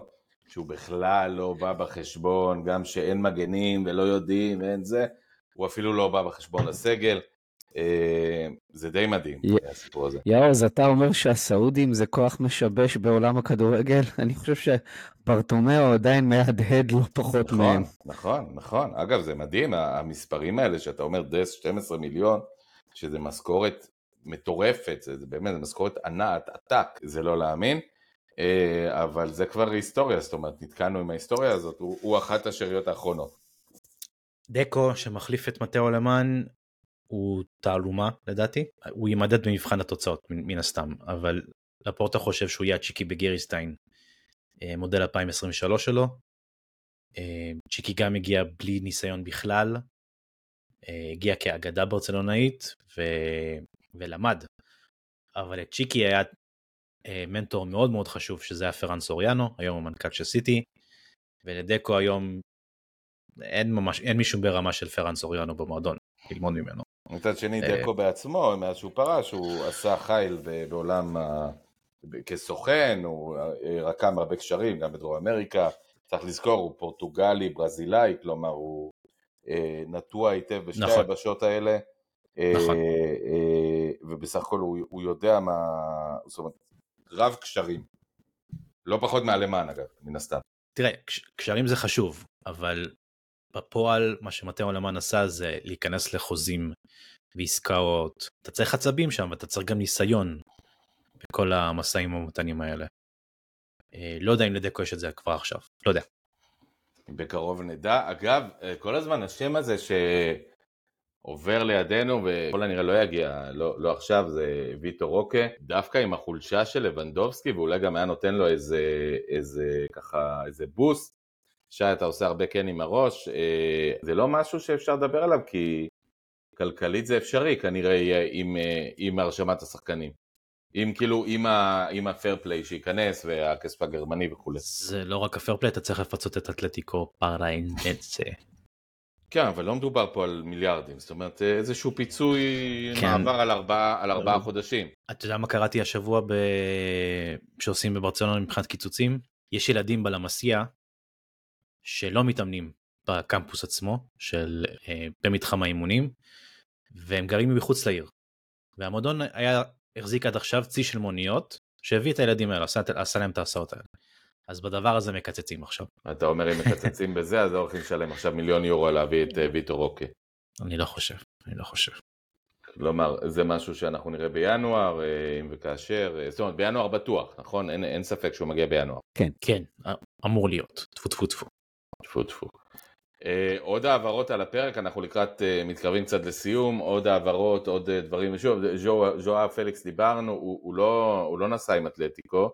שהוא בכלל לא בא בחשבון, גם שאין מגנים ולא יודעים, אין זה, הוא אפילו לא בא בחשבון לסגל, זה די מדהים. יאוז, אתה אומר שהסעודים זה כוח משבש בעולם הכדורגל? אני חושב שברטומאו עדיין מהדהד לא פחות מהם. נכון, נכון. אגב, זה מדהים, המספרים האלה שאתה אומר דס שנים עשר מיליון, שזה משכורת מטורפת, זה באמת משכורת ענק, עתק, זה לא להאמין, אבל זה כבר היסטוריה, זאת אומרת, נתקענו עם ההיסטוריה הזאת, הוא אחת השאריות האחרונות. דקו, שמחליף את מתאו אלמן, הוא תעלומה, לדעתי. הוא יימדד במבחן התוצאות, מן הסתם. אבל לפורטה חושב שהוא יהיה צ'יקי בגריסטיין, מודל אלפיים עשרים ושלוש שלו. צ'יקי גם הגיע בלי ניסיון בכלל. הגיע כאגדה ברצלונאית, ו... ולמד. אבל צ'יקי היה מנטור מאוד מאוד חשוב, שזה היה פרן סוריאנו, היום הוא מנכ"ל של סיטי. ולדקו היום אין, ממש... אין מישהו ברמה של פרן סוריאנו במועדון, ללמוד ממנו. מצד שני, דקו בעצמו, מאז שהוא פרש, הוא עשה חיל בעולם כסוכן, הוא רקם הרבה קשרים, גם בדרום אמריקה, צריך לזכור, הוא פורטוגלי, ברזילאי, כלומר, הוא נטוע היטב בשתי הבשות האלה, ובסך הכל הוא יודע מה, זאת אומרת, רב קשרים, לא פחות מהלמן, אגב, מן הסתם. תראה, קשרים זה חשוב, אבל בפועל, מה שמתאו למן עשה זה להיכנס לחוזים ועסקאות. אתה צריך עצבים שם, ואתה צריך גם ניסיון בכל המסעים המתנים האלה. לא יודע אם לדקו יש את זה כבר עכשיו, לא יודע. בקרוב נדע. אגב, כל הזמן השם הזה שעובר לידינו, וכל הנראה לא יגיע, לא, לא עכשיו, זה ויטו רוקה, דווקא עם החולשה של לבנדובסקי, ואולי גם היה נותן לו איזה, איזה, ככה, איזה בוסט, שי, אתה עושה הרבה כן עם הראש, זה לא משהו שאפשר לדבר עליו, כי כלכלית זה אפשרי, כנראה עם, עם הרשמת השחקנים. עם, כאילו, עם, ה, עם הפרפליי שייכנס, והכסף הגרמני וכו'. זה לא רק הפרפליי, אתה צריך לפצות את אתלטיקו פרנאינסה. כן, אבל לא מדובר פה על מיליארדים, זאת אומרת, איזשהו פיצוי כן. מעבר על ארבעה, על ארבעה חודשים. אתה יודע מה קראתי השבוע ב... שעושים בברצלונה מבחינת קיצוצים? יש ילדים בלמסיה, שלא מתאמנים בקמפוס עצמו, של, אה, במתחם האימונים, והם גרים מחוץ לעיר. והמועדון היה, החזיק עד עכשיו צי של מוניות, שהביא את הילדים האלה, עשה, עשה להם את ההסעות האלה. אז בדבר הזה מקצצים עכשיו. אתה אומר, אם מקצצים בזה, אז הולכים לשלם עכשיו מיליון יורו להביא את ויטו רוקה. אני לא חושב, אני לא חושב. כלומר, זה משהו שאנחנו נראה בינואר, אם וכאשר, זאת אומרת, בינואר בטוח, נכון? אין, אין ספק שהוא מגיע בינואר. כן, כן, אמור להיות, תפו, תפו, תפו. תפו תפו. עוד העברות על הפרק, אנחנו לקראת מתקרבים קצת לסיום, עוד העברות, עוד דברים, שוב, ז'ואאו פליקס דיברנו, הוא לא נסע עם אתלטיקו,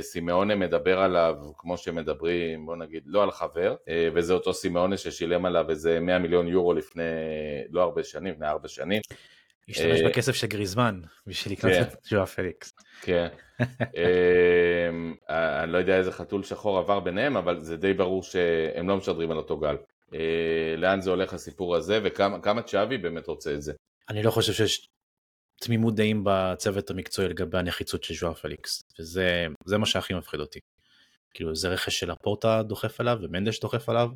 סימאונה מדבר עליו, כמו שמדברים, בוא נגיד, לא על חבר, וזה אותו סימאונה ששילם עליו איזה מאה מיליון יורו לפני, לא הרבה שנים, לפני ארבע שנים. השתמש בכסף של גריזמן, בשביל לקנות את ז'ואאו פליקס. כן. אני לא יודע איזה חתול שחור עבר ביניהם, אבל זה די ברור שהם לא משדרים על אותו גל. לאן זה הולך הסיפור הזה, וכמה צ'אבי באמת רוצה את זה? אני לא חושב שיש תמימות דעים בצוות המקצועי לגבי הנחיצות של ז'ואאו פליקס, וזה מה שהכי מפחיד אותי. כאילו זה רכש של לפורטה דוחף עליו, ומנדש דוחף עליו,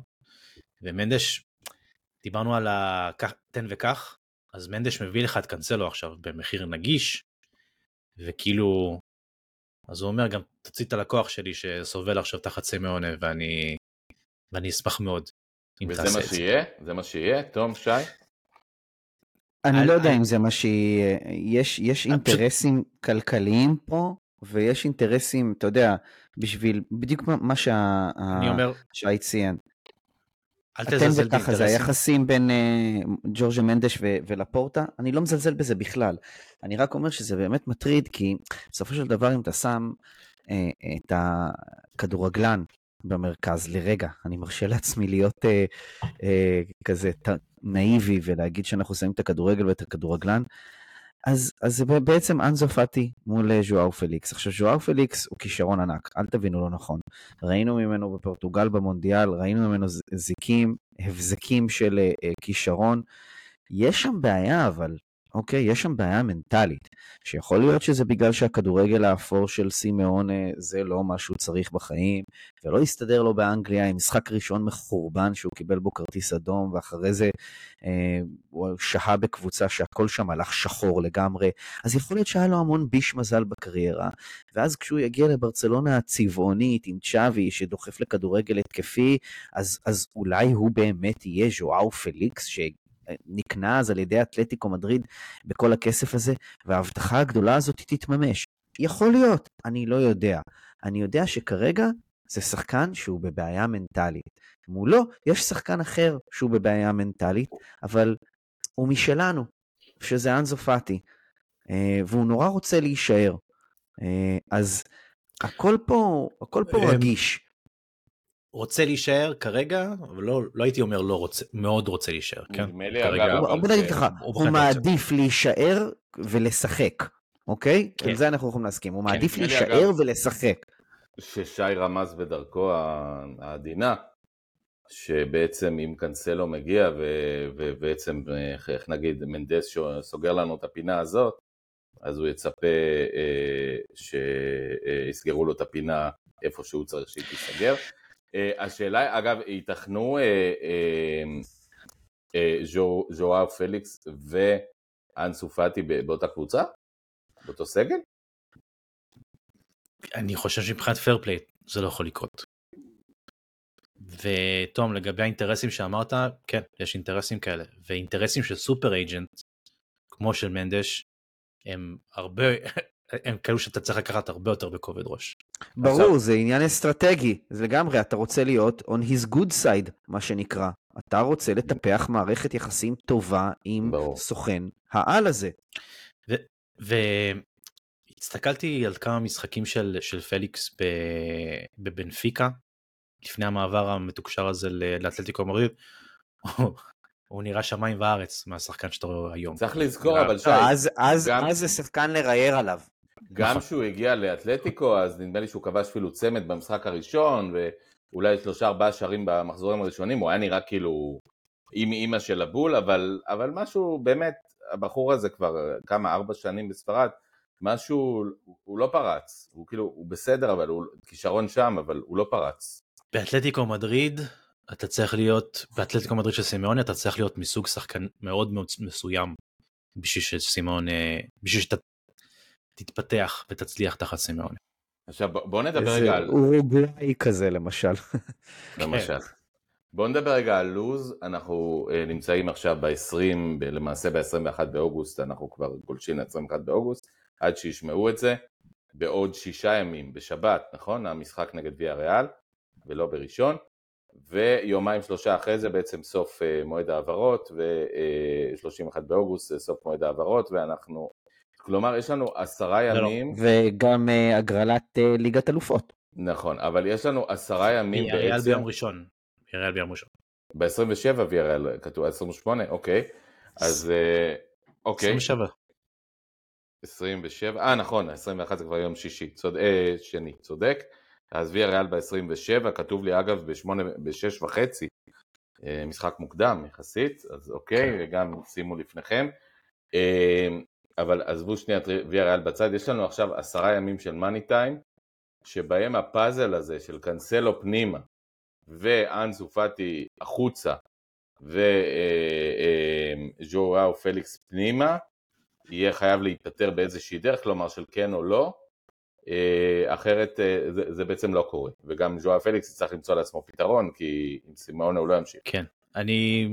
ומנדש, דיברנו על תן וכך, אז מנדש מביא לך את קנסלו עכשיו במחיר נגיש, וכאילו, אז הוא אומר גם תוציא את הלקוח שלי שסובל עכשיו תחת סימאונה, ואני, ואני אשמח מאוד אם תעשה את זה. וזה מה שיהיה? זה מה שיהיה? תום, שי? אני לא יודע אם זה מה שיהיה. יש אינטרסים כלכליים פה, ויש אינטרסים, אתה יודע, בשביל, בדיוק מה שהציין. אתן וככה זה היחסים בין ג'ורג'ה מנדש ולפורטה, אני לא מזלזל בזה בכלל, אני רק אומר שזה באמת מטריד, כי בסופו של דבר אם אתה שם את הכדורגלן במרכז לרגע, אני מרשה לעצמי להיות כזה נאיבי ולהגיד שאנחנו שמים את הכדורגל ואת הכדורגלן, אז זה בעצם אנסו פאטי מול ז'ואאו פליקס. עכשיו, ז'ואאו פליקס הוא כישרון ענק, אל תבינו לא נכון. ראינו ממנו בפורטוגל במונדיאל, ראינו ממנו זיקים, הבזקים של כישרון. יש שם בעיה, אבל, אוקיי, יש שם בעיה מנטלית, שיכול להיות שזה בגלל שהכדורגל האפור של סימאון זה לא מה שהוא צריך בחיים, ולא הסתדר לו באנגליה עם משחק ראשון מחורבן שהוא קיבל בו כרטיס אדום, ואחרי זה אה, הוא שעה בקבוצה שהכל שם הלך שחור לגמרי, אז יכול להיות שהיה לו המון ביש מזל בקריירה, ואז כשהוא יגיע לברצלונה הצבעונית עם צ'אבי שדוחף לכדורגל התקפי, אז, אז אולי הוא באמת יהיה ז'ואאו פליקס שהגיע, נקנה אז על ידי אתלטיקו מדריד בכל הכסף הזה, וההבטחה הגדולה הזאת תתממש. יכול להיות, אני לא יודע. אני יודע שכרגע זה שחקן שהוא בבעיה מנטלית. מולו יש שחקן אחר שהוא בבעיה מנטלית, אבל הוא משלנו, שזה אנסו פאטי, והוא נורא רוצה להישאר. אז הכל פה, הכל פה רגיש. רוצה להישאר כרגע, אבל לא, לא הייתי אומר לא רוצה, מאוד רוצה להישאר, כן? כרגע, הוא, אבל זה... ככה, הוא, הוא מעדיף להישאר ולשחק, אוקיי? כן. עם זה אנחנו יכולים להסכים, הוא כן. מעדיף להישאר אגב, ולשחק. ששי רמז בדרכו העדינה, שבעצם אם קנסלו מגיע, ובעצם איך נגיד מנדס שסוגר לנו את הפינה הזאת, אז הוא יצפה שיסגרו לו את הפינה איפה שהוא צריך שהיא תיסגר. השאלה, אגב, ייתכנו ז'ואאו פליקס ואנסו פאטי באותה קבוצה? באותו סגל? אני חושב שמבחינת פייר פליי זה לא יכול לקרות. ותום, לגבי האינטרסים שאמרת, כן, יש אינטרסים כאלה. ואינטרסים של סופר אייג'נט, כמו של מנדש, הם הרבה, הם כאילו שאתה צריך לקחת הרבה יותר בכובד ראש. ברור, זה עניין אסטרטגי, זה לגמרי, אתה רוצה להיות on his good side, מה שנקרא, אתה רוצה לטפח מערכת יחסים טובה עם סוכן העל הזה. והסתכלתי על כמה משחקים של פליקס בבנפיקה, לפני המעבר המתוקשר הזה לאתלטיקו מדריד, הוא נראה שמיים וארץ מהשחקן שלו היום. צריך לזכור, אבל שי... אז זה שחקן לראייר עליו. גם שהוא הגיע לאתלטיקו, אז נדמה לי שהוא כבש אפילו צמד במשחק הראשון, ואולי שלושה ארבעה שערים במחזורים הראשונים, הוא היה נראה כאילו עם אימא של הבול, אבל, אבל משהו באמת, הבחור הזה כבר כמה, ארבע שנים בספרד, משהו, הוא לא פרץ, הוא כאילו, הוא בסדר, אבל הוא כישרון שם, אבל הוא לא פרץ. באתלטיקו מדריד, אתה צריך להיות, באתלטיקו מדריד של סימאוני, אתה צריך להיות מסוג שחקן מאוד מאוד מסוים, בשביל שסימאוני, בשביל שאתה תתפתח ותצליח תחת סימאוני. עכשיו בוא נדבר רגע על... הוא אולי כזה למשל. למשל. בוא נדבר רגע על לוז, אנחנו נמצאים עכשיו ב-עשרים, למעשה ב-עשרים ואחד באוגוסט, אנחנו כבר גולשים ל-עשרים ואחד באוגוסט, עד שישמעו את זה, בעוד שישה ימים, בשבת, נכון? המשחק נגד ויאריאל, ולא בראשון, ויומיים שלושה אחרי זה בעצם סוף מועד העברות, ו-שלושים ואחד באוגוסט סוף מועד העברות, ואנחנו, כלומר יש לנו עשרה ימים. וגם הגרלת ליגת אלופות. נכון, אבל יש לנו עשרה ימים בעצם. ויאריאל ביום ראשון. ויאריאל ביום ראשון. ב-עשרים ושבע ויאריאל, כתוב עשרים ושמונה, אוקיי. אז אוקיי. עשרים ושבע. עשרים ושבע, אה נכון, עשרים ואחת זה כבר יום שישי, שני, צודק. אז ויאריאל ב-עשרים ושבע, כתוב לי אגב ב-שש וחצי, משחק מוקדם יחסית, אז אוקיי, וגם שימו לפניכם, אבל עזבו שנייה את ויאריאל בצד, יש לנו עכשיו עשרה ימים של מאני טיים, שבהם הפאזל הזה של קנסלו פנימה, ואנסו פאטי החוצה, וז'ואאו פליקס פנימה, יהיה חייב להתפטר באיזושהי דרך, כלומר של כן או לא, אחרת זה, זה בעצם לא קורה, וגם ז'ואאו פליקס צריך למצוא לעצמו פתרון, כי עם סימאונה הוא לא ימשיך. כן, אני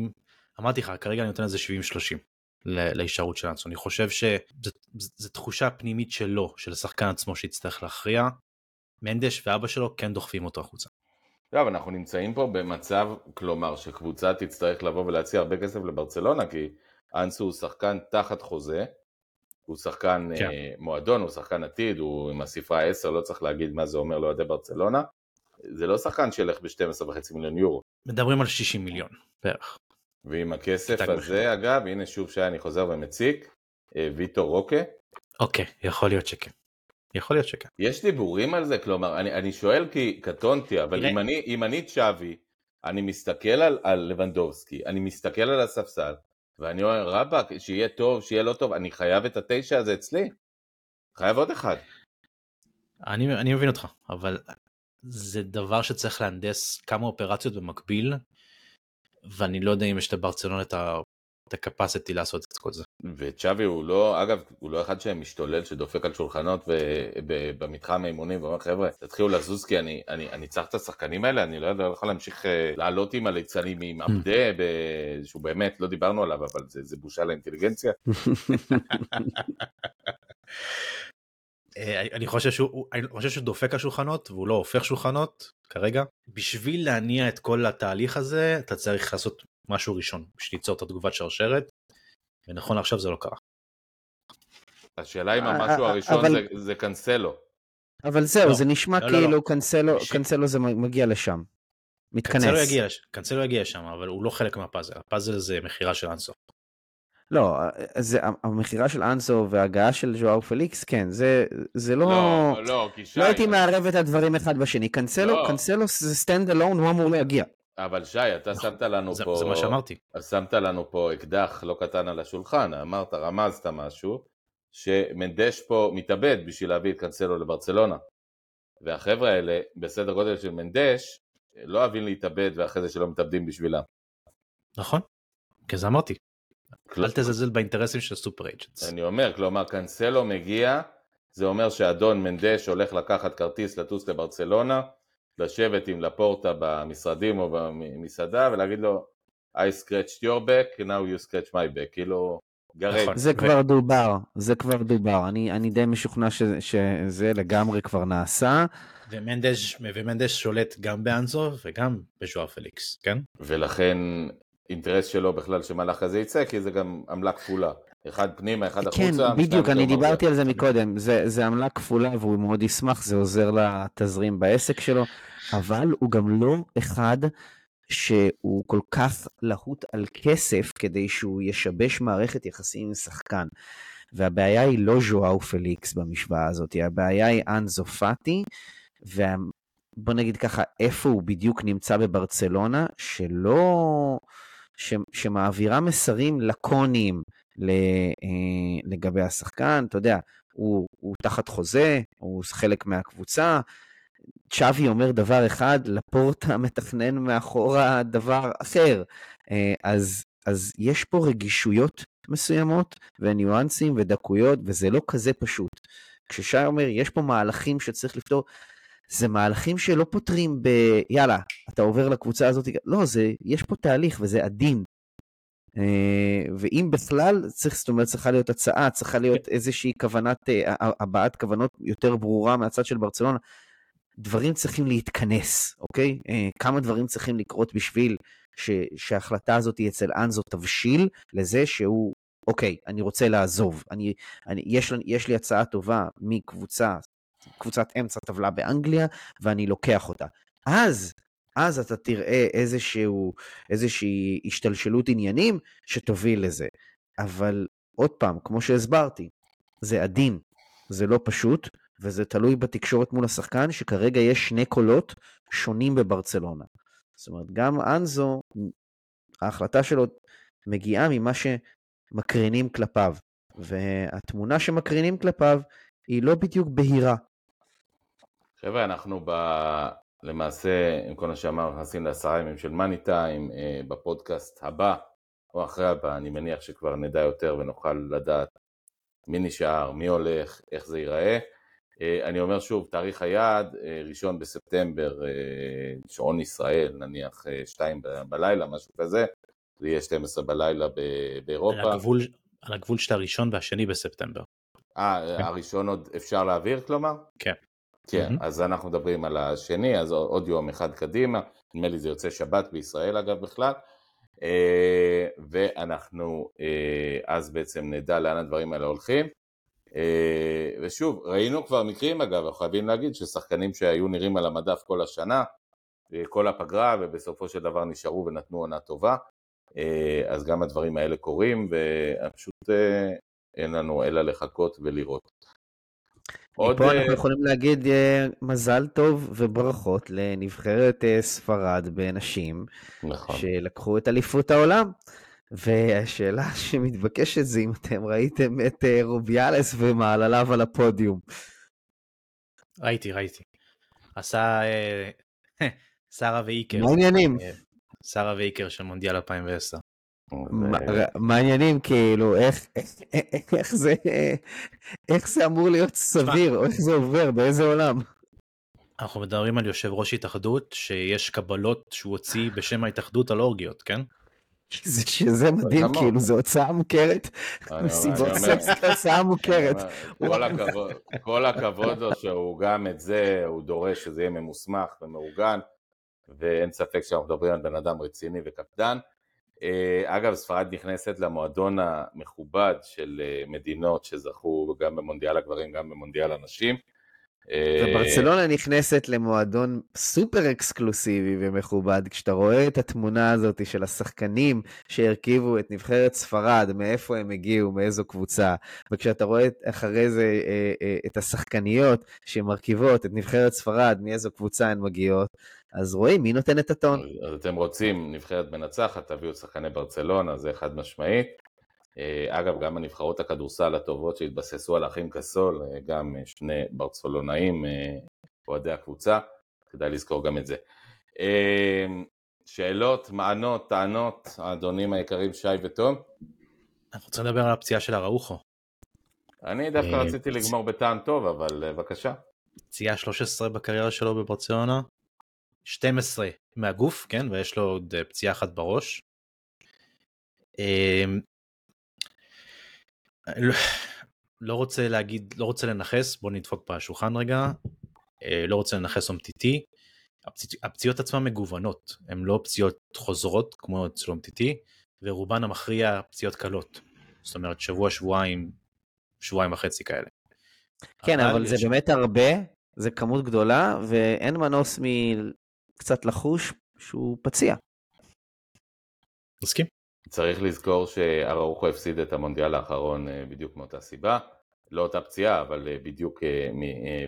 אמרתי לך, כרגע אני נותן לזה שבעים שלושים להישארות של אנסו, אני חושב שזו תחושה פנימית שלו, של השחקן עצמו שיצטרך להכריע, מנדש ואבא שלו כן דוחפים אותו החוצה. טוב, אנחנו נמצאים פה במצב, כלומר, שקבוצה תצטרך לבוא ולהציע הרבה כסף לברצלונה, כי אנסו הוא שחקן תחת חוזה, הוא שחקן כן. uh, מועדון, הוא שחקן עתיד, הוא עם הספרה עשר, לא צריך להגיד מה זה אומר לא עדי ברצלונה, זה לא שחקן שילך ב-שתים עשרה וחצי מיליון יורו. מדברים על שישים מיליון, בערך. ועם הכסף הזה, בשביל. אגב, הנה שוב שי, אני חוזר ומציק, uh, ויטור רוקה. אוקיי, יכול להיות שכן. יכול להיות שכן. יש דיבורים על זה, כלומר, אני, אני שואל כי קטונתי, אבל אם אני, אם אני צ'אבי, אני מסתכל על, על לבנדובסקי, אני מסתכל על הספסל, ואני אומר, רבק, שיהיה טוב, שיהיה לא טוב, אני חייב את התשע הזה אצלי. חייב עוד אחד. אני, אני מבין אותך, אבל זה דבר שצריך להנדס כמה אופרציות במקביל, ואני לא יודע אם יש לברצלונה את ה... את הקפסיטי לעשות את כל זה. וצ'אבי הוא לא, אגב, הוא לא אחד שמשתולל, שדופק על שולחנות במתחם האימונים, ואומר, חבר'ה, תתחילו לזוז, כי אני, אני, אני צריך את השחקנים האלה, אני לא יכול להמשיך לעלות עם הליצנים, עם עמדה, שהוא באמת, לא דיברנו עליו, אבל זה, זה בושה לאינטליגנציה. אני חושב שהוא, אני חושב שהוא דופק השולחנות, והוא לא הופך שולחנות, כרגע. בשביל להניע את כל התהליך הזה, אתה צריך לעשות משהו ראשון, בשביל ליצור את התגובת שרשרת, ונכון עכשיו זה לא קרה. השאלה היא מה משהו הראשון זה, זה קנסלו. אבל זהו, לא, זה נשמע לא, כאילו לא, לא. קנסלו, ש... קנסלו זה מגיע לשם, מתכנס. קנסלו יגיע, קנסלו יגיע שם, אבל הוא לא חלק מהפאזל, הפאזל זה מחירה של אנסו. לא, זה, המחירה של אנסו וההגעה של ז'ואאו פליקס, כן, זה, זה לא... לא, לא, כי שי... לא הייתי מערב את הדברים אחד בשני, קנסלו, לא. קנסלו זה סטנד אלון, הוא אמור להגיע. אבל שי, אתה שמת לנו זה, פה... זה מה שאמרתי. שמת לנו פה אקדח לא קטן על השולחן, אמרת, רמזת משהו, שמנדש פה מתאבד בשביל להביא את קנסלו לברצלונה. והחבר'ה האלה, בסדר גודל של מנדש, לא אוהבים להתאבד, ואחרי זה שלא מתאבדים בשבילה. נכון, כזה אמרתי. אל תזלזל באינטרסים של סופר אייג'נס. אני אומר, כלומר, קנסלו מגיע, זה אומר שאדון מנדש הולך לקחת כרטיס לטוס לברצלונה, לשבת עם לפורטה במשרדים או במסעדה, ולהגיד לו, I scratched your back, now you scratch my back, כאילו, גרד. זה כבר דובר, זה כבר דובר, אני די משוכנע שזה לגמרי כבר נעשה. ומנדש שולט גם באנסו וגם בז'ואאו פליקס, כן? ולכן אינטרס שלו בכלל שמהלך הזה יצא, כי זה גם עמלה כפולה. אחד פנימה, אחד החוצה. כן, בדיוק, אני דיברתי על זה מקודם, זה עמלה כפולה והוא מאוד ישמח, זה עוזר לתזרים בעסק שלו, אבל הוא גם לא אחד שהוא כל כך להוט על כסף, כדי שהוא ישבש מערכת יחסים עם שחקן, והבעיה היא לא ז'ואאו פליקס במשוואה הזאת, הבעיה היא אנסו פאטי, ובוא נגיד ככה, איפה הוא בדיוק נמצא בברצלונה, שלא, שמעבירה מסרים לקוניים, לגבי השחקן, אתה יודע, הוא, הוא תחת חוזה, הוא חלק מהקבוצה, צ'אבי אומר דבר אחד, לפורטה מתכנן מאחורה דבר אחר, אז, אז יש פה רגישויות מסוימות, וניואנסים ודקויות, וזה לא כזה פשוט. כששי אומר, יש פה מהלכים שצריך לפתור, זה מהלכים שלא פותרים ב, יאללה, אתה עובר לקבוצה הזאת, לא, זה, יש פה תהליך וזה עדין, ואם בכלל צריך, זאת אומרת, צריכה להיות הצעה, צריכה להיות איזושהי כוונת, הבעת כוונות יותר ברורה מהצד של ברצלונה, דברים צריכים להתכנס, אוקיי? כמה דברים צריכים לקרות בשביל שההחלטה הזאת אצל אנזו תבשיל לזה שהוא, אוקיי, אני רוצה לעזוב, אני, אני, יש, יש לי הצעה טובה מקבוצה, קבוצת אמצע טבלה באנגליה, ואני לוקח אותה. אז אז אתה תראה איזשהו, איזושהי השתלשלות עניינים שתוביל לזה. אבל עוד פעם, כמו שהסברתי, זה עדין, זה לא פשוט, וזה תלוי בתקשורת מול השחקן, שכרגע יש שני קולות שונים בברצלונה. זאת אומרת, גם אנזו, ההחלטה שלו מגיעה ממה שמקרינים כלפיו, והתמונה שמקרינים כלפיו היא לא בדיוק בהירה. חבר'ה, אנחנו ב... למעשה, עם כל מה שאמר, נכנסים לעשרה ימים של מניטה, עם, אה, בפודקאסט הבא, או אחרי הבא, אני מניח שכבר נדע יותר ונוכל לדעת מי נשאר, מי הולך, איך זה ייראה. אה, אני אומר שוב, תאריך היעד, אה, ראשון בספטמבר, אה, שעון ישראל, נניח אה, שתיים ב- בלילה, משהו כזה, זה יהיה שתים עשרה בלילה ב- באירופה. על הגבול, על הגבול של הראשון והשני בספטמבר. אה, הראשון עוד אפשר להעביר, כלומר? כן. כן, אז אנחנו מדברים על השני, אז עוד יום אחד קדימה, נדמה לי זה יוצא שבת בישראל אגב בכלל, ואנחנו אז בעצם נדע לאן הדברים האלה הולכים, ושוב, ראינו כבר מקרים אגב, אנחנו חייבים להגיד ששחקנים שהיו נראים על המדף כל השנה, כל הפגרה, ובסופו של דבר נשארו ונתנו עונה טובה, אז גם הדברים האלה קורים, ופשוט אין לנו אלא לחכות ולראות. פה אנחנו יכולים להגיד מזל טוב וברכות לנבחרת ספרד בנשים, שלקחו את אליפות העולם, והשאלה שמתבקשת זה אם אתם ראיתם את רוביאלס ומעלליו על הפודיום. ראיתי, ראיתי. עשה שרה ואיקר. מעניינים. שרה ואיקר של מונדיאל אלפיים ועשר. מעניינים, כאילו, איך זה אמור להיות סביר, או איך זה עובר, באיזה עולם? אנחנו מדברים על יושב ראש התאחדות, שיש קבלות שהוא הוציא בשם ההתאחדות על אורגיות, כן? שזה מדהים, כאילו, זו הוצאה מוכרת, מסיבות סקס, הוצאה מוכרת. כל הכבוד לו שהוא גם את זה, הוא דורש שזה יהיה ממוסמך ומאורגן, ואין ספק שאנחנו מדברים על בן אדם רציני וקפדן. אגב, ספרד נכנסת למועדון המכובד של מדינות שזכו גם במונדיאל הגברים, גם במונדיאל הנשים. וברצלונה נכנסת למועדון סופר אקסקלוסיבי ומכובד, כשאתה רואה את התמונה הזאת של השחקנים שהרכיבו את נבחרת ספרד, מאיפה הם הגיעו, מאיזו קבוצה, וכשאתה רואה אחרי זה את השחקניות שמרכיבות את נבחרת ספרד, מאיזו קבוצה הן מגיעות, אז רואים מי נותן את הטון. אז אתם רוצים נבחרת מנצחת, תביאו את שחקני ברצלונה, זה חד משמעית. אגב, גם הנבחרות הכדורסל הטובות שהתבססו על אחים קסול, גם שני ברצלונאים, אוהדי הקבוצה, כדאי לזכור גם את זה. שאלות, מענות, טענות, האדונים היקרים שי ותום? אנחנו רוצים לדבר על הפציעה של הראוחו. אני דווקא רציתי לגמור בטעם טוב, אבל בבקשה. פציעה שלוש עשרה בקריירה שלו בברצלונה, שתים עשרה מהגוף, כן, ויש לו עוד פציעה אחת בראש. לא רוצה להגיד, לא רוצה לנחס, בוא נדפוק בשולחן רגע, לא רוצה לנחס אומתיתי, הפציעות עצמן מגוונות, הן לא פציעות חוזרות כמו אצל אומתיתי, ורובן המכריע פציעות קלות, זאת אומרת שבוע, שבועיים, שבועיים וחצי כאלה. כן, אבל זה באמת הרבה, זה כמות גדולה, ואין מנוס מקצת לחוש שהוא פציע. מסכים? צריך לזכור שהראוחו הפסיד את המונדיאל האחרון בדיוק מאותה סיבה, לא אותה פציעה, אבל בדיוק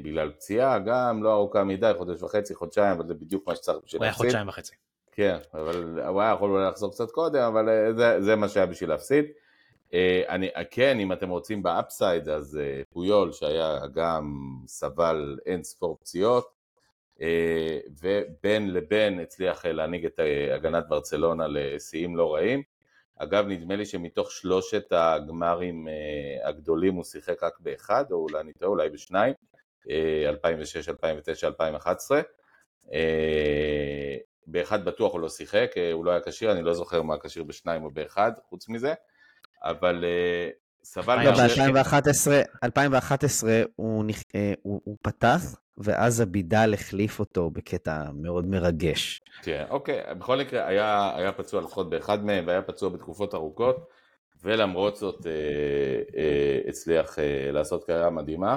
בגלל פציעה, גם לא ארוכה מדי, חודש וחצי, חודשיים, אבל זה בדיוק מה שצריך בשביל להפסיד. הוא היה חודשיים וחצי. כן, אבל הוא היה יכול אולי לחזור קצת קודם, אבל זה, זה מה שהיה בשביל להפסיד. אני, כן, אם אתם רוצים באפסייד, אז פויול שהיה גם סבל אין ספור פציעות, ובין לבין הצליח להניג את הגנת ברצלונה לשיאים לא רעים. אגב, נדמה לי שמתוך שלושת הגמרים אה, הגדולים הוא שיחק רק באחד, או אולי נטעה, אולי בשניים, אה, אלפיים ושש, אלפיים ותשע, אלפיים ואחת עשרה. אה, באחד בטוח הוא לא שיחק, אה, הוא לא היה קשיר, אני לא זוכר מה קשיר בשניים או באחד, חוץ מזה, אבל אה, סבל... ב-אלפיים ואחת עשרה הוא, אה, הוא, הוא פתח, ואז הבידל החליף אותו בקטע מאוד מרגש. כן, אוקיי, בכל מקרה היה, היה פצוע לפחות באחד מהם, והיה פצוע בתקופות ארוכות, ולמרות זאת אה, אה, הצליח אה, לעשות קריירה מדהימה.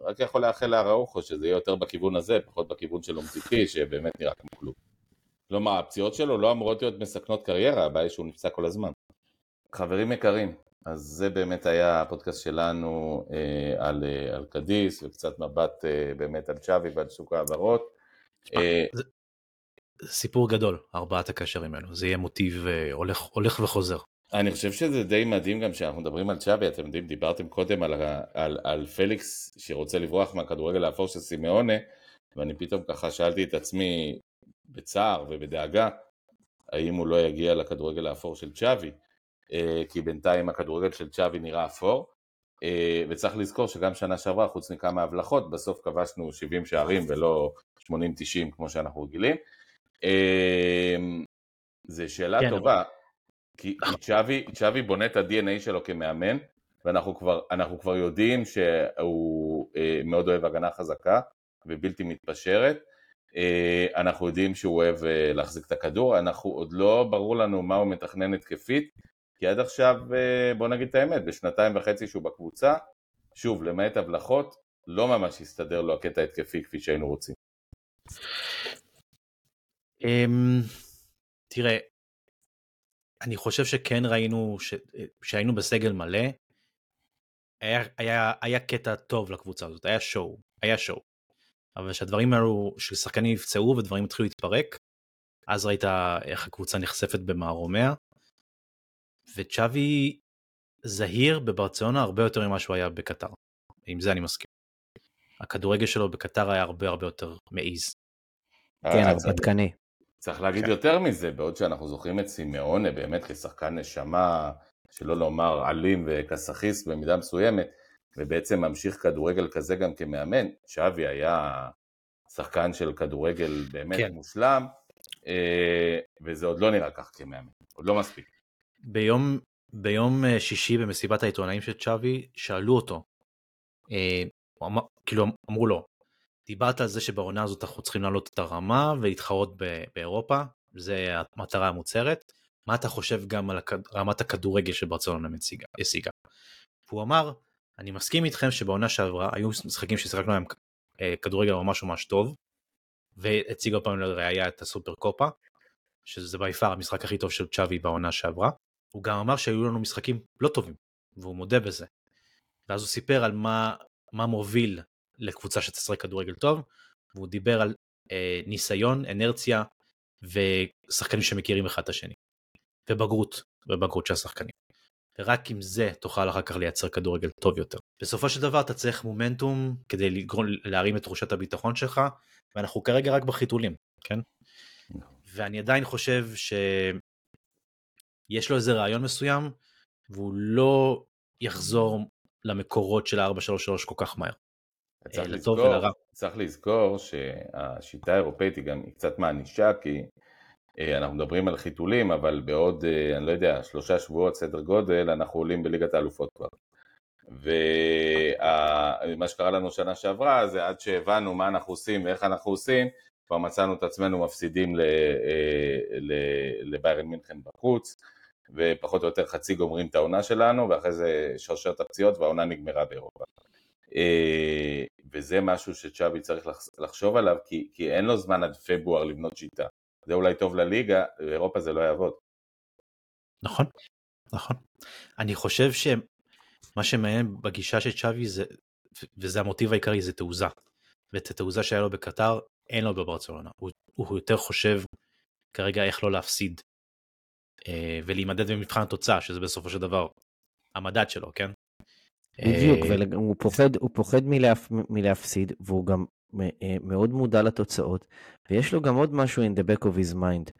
רק יכול לאחל להראוחו שזה יהיה יותר בכיוון הזה, פחות בכיוון של אומתיתי, שבאמת נראה כמו כלום. כלומר, הפציעות שלו לא אמורות להיות מסכנות קריירה, הבעיה שהוא נפצע כל הזמן. חברים יקרים, אז זה באמת היה הפודקאסט שלנו אה, על, אה, על קדיס, וקצת מבט אה, באמת על צ'אבי ועל שוק העברות. אה, זה, זה סיפור גדול, ארבעת הקשרים האלו, זה יהיה מוטיב אה, הולך, הולך וחוזר. אני חושב שזה די מדהים גם שאנחנו מדברים על צ'אבי, אתם יודעים, דיברתם קודם על, על, על פליקס שרוצה לברוח מהכדורגל האפור של סימאונה, ואני פתאום ככה שאלתי את עצמי בצער ובדאגה, האם הוא לא יגיע לכדורגל האפור של צ'אבי, כי בינתיים הכדורגל של צ'אבי נראה אפור, וצריך לזכור שגם שנה שעברה, חוץ מכמה הבלחות, בסוף כבשנו שבעים שערים ולא שמונים תשעים כמו שאנחנו רגילים. זו שאלה כן, טובה, אבל... כי צ'אבי, צ'אבי בונה את ה-די אן איי שלו כמאמן, ואנחנו כבר, אנחנו כבר יודעים שהוא מאוד אוהב הגנה חזקה, ובלתי מתפשרת. אנחנו יודעים שהוא אוהב להחזיק את הכדור, אנחנו עוד לא ברור לנו מה הוא מתכנן התקפית, כי עד עכשיו, בוא נגיד את האמת, בשנתיים וחצי שהוא בקבוצה, שוב, למעט הבלחות, לא ממש הסתדר לו הקטע התקפי כפי שהיינו רוצים. תראה, אני חושב שכן ראינו, שהיינו בסגל מלא, היה קטע טוב לקבוצה הזאת, היה שואו, היה שואו. אבל שהדברים האלו של שחקנים נפצעו ודברים התחילו להתפרק, אז ראית איך הקבוצה נחשפת במערומיה, וצ'אבי זהיר בברצלונה הרבה יותר ממה שהוא היה בקטר, עם זה אני מסכים. הכדורגל שלו בקטר היה הרבה הרבה יותר מעיז. כן, עדכני. צריך להגיד יותר מזה, בעוד שאנחנו זוכרים את סימאונה, באמת כשחקן נשמה, שלא לומר עלים וכסחיס במידה מסוימת, ובעצם ממשיך כדורגל כזה גם כמאמן, צ'אבי היה שחקן של כדורגל באמת כן. מושלם, וזה עוד לא נראה כך כמאמן, עוד לא מספיק. ביום, ביום שישי במסיבת העיתונאים של צ'אבי, שאלו אותו, אמר, כאילו אמרו לו, דיברת על זה שבעונה הזאת אנחנו צריכים לעלות את הרמה, ולהתחרות ב- באירופה, זה המטרה המוצהרת, מה אתה חושב גם על רמת הכדורגל שברצלונה השיגה? והוא אמר, אני מסכים איתכם שבעונה שעברה, היו משחקים ששחקנו להם כדורגל או משהו ממש טוב, והציגו פעם לראייה את הסופר קופה, שזה בעיפר המשחק הכי טוב של צ'אבי בעונה שעברה, הוא גם אמר שהיו לנו משחקים לא טובים, והוא מודה בזה. ואז הוא סיפר על מה, מה מוביל לקבוצה שתשחק כדורגל טוב, והוא דיבר על אה, ניסיון, אנרציה, ושחקנים שמכירים אחד את השני. ובגרות, ובגרות של השחקנים. ורק עם זה תוכל אחר כך לייצר כדורגל טוב יותר. בסופו של דבר אתה צריך מומנטום כדי לגרון, להרים את תחושת הביטחון שלך, ואנחנו כרגע רק בחיתולים, כן? No. ואני עדיין חושב שיש לו איזה רעיון מסוים, והוא לא יחזור למקורות של ה-ארבע שלוש שלוש כל כך מהר. צריך לזכור, צריך לזכור שהשיטה האירופאית היא גם קצת מענישה, כי אנחנו מדברים על חיתולים, אבל בעוד, אני לא יודע, שלושה שבועות סדר גודל, אנחנו עולים בליגת האלופות כבר. ומה שקרה לנו שנה שעברה, זה עד שהבנו מה אנחנו עושים ואיך אנחנו עושים, כבר מצאנו את עצמנו מפסידים לביירן מינכן בחוץ, ופחות או יותר חצי גומרים את העונה שלנו, ואחרי זה שרשרת הפציעות, והעונה נגמרה באירופה. וזה משהו שצ'אבי צריך לחשוב עליו, כי אין לו זמן עד פברואר לבנות שיטה. זה אולי טוב לליגה, באירופה זה לא יעבוד. נכון, נכון. אני חושב שמה שמעניין בגישה של צ'אבי, וזה המוטיב העיקרי, זה תעוזה. ואת התעוזה שהיה לו בקטר, אין לו בברצלונה. הוא, הוא יותר חושב כרגע איך לא להפסיד, ולהימדד במבחן התוצאה, שזה בסופו של דבר המדד שלו, כן? בדיוק, והוא פוחד, הוא פוחד מלהפ, מלהפסיד, והוא גם מאוד מודע לתוצאות, ויש לו גם עוד משהו in the back of his mind.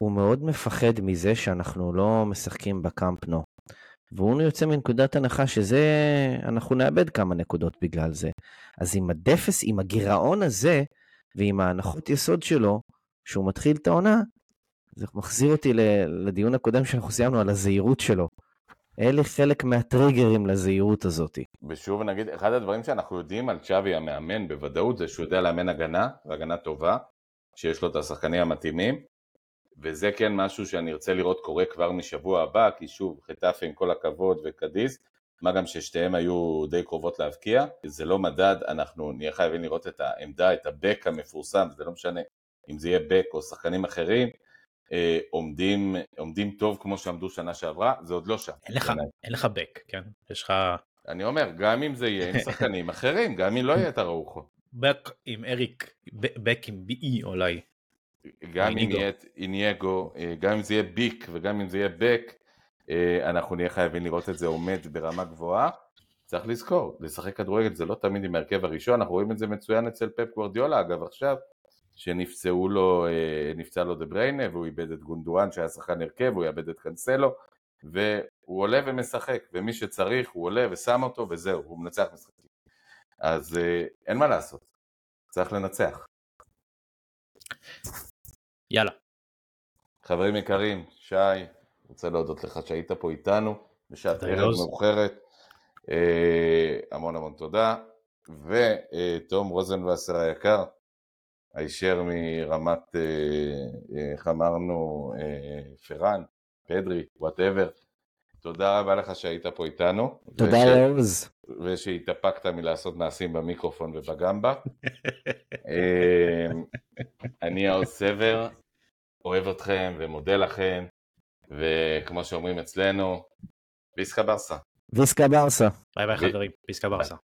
הוא מאוד מפחד מזה שאנחנו לא משחקים בקאמפ נו, והוא יוצא מנקודת הנחה שזה, אנחנו נאבד כמה נקודות בגלל זה. אז עם הדפס, עם הגירעון הזה, ועם ההנחות יסוד שלו, שהוא מתחיל את העונה, זה מחזיר אותי לדיון הקודם שאנחנו סיימנו על הזהירות שלו. אלה חלק מהטריגרים לזהירות הזאת. ושוב נגיד, אחד הדברים שאנחנו יודעים על צ'אבי המאמן בוודאות, זה שהוא יודע לאמן הגנה, והגנה טובה, שיש לו את השחקנים המתאימים, וזה כן משהו שאני ארצה לראות קורה כבר משבוע הבא, כי שוב, חטאפה עם כל הכבוד וקדיז, מה גם ששתיהם היו די קרובות להבקיע, זה לא מדד, אנחנו נהיה חייבים לראות את העמדה, את הבק המפורסם, זה לא משנה אם זה יהיה בק או שחקנים אחרים, עומדים, עומדים טוב כמו שעמדו שנה שעברה, זה עוד לא שם. אין לך, אין לך בק, כן? יש לך... אני אומר, גם אם זה יהיה עם שחקנים אחרים, גם אם לא יהיה את הרוחו. בק עם אריק, בק עם בי אולי. גם אם יהיה את איניגו, גם אם זה יהיה ביק וגם אם זה יהיה בק, אנחנו נהיה חייבים לראות את זה עומד ברמה גבוהה. צריך לזכור, לשחק כדורגל זה לא תמיד עם הרכב הראשון, אנחנו רואים את זה מצוין אצל פפ גוארדיולה, אגב עכשיו, שנפצעו לו, נפצע לו דבריינה, והוא איבד את גונדואן שהיה שחקן הרכב, הוא איבד את קנסלו, והוא עולה ומשחק, ומי שצריך הוא עולה ושם אותו, וזהו, הוא מנצח משחקים. אז אין מה לעשות, צריך לנצח. יאללה. חברים יקרים, שי, רוצה להודות לך שהיית פה איתנו, בשעת ערב מאוחרת, המון המון תודה, ותום רוזנבסר היקר, הישר מרמת, איך אמרנו, פרן, פדרי, whatever. תודה רבה לך שהיית פה איתנו. תודה לאוז. ושהתאפקת מלעשות נעשים במיקרופון ובגמבה. אני האוז סבר, אוהב אתכם ומודה לכם, וכמו שאומרים אצלנו, ויסקה ברסה. ויסקה ברסה. ביי ביי חברים, ויסקה ברסה.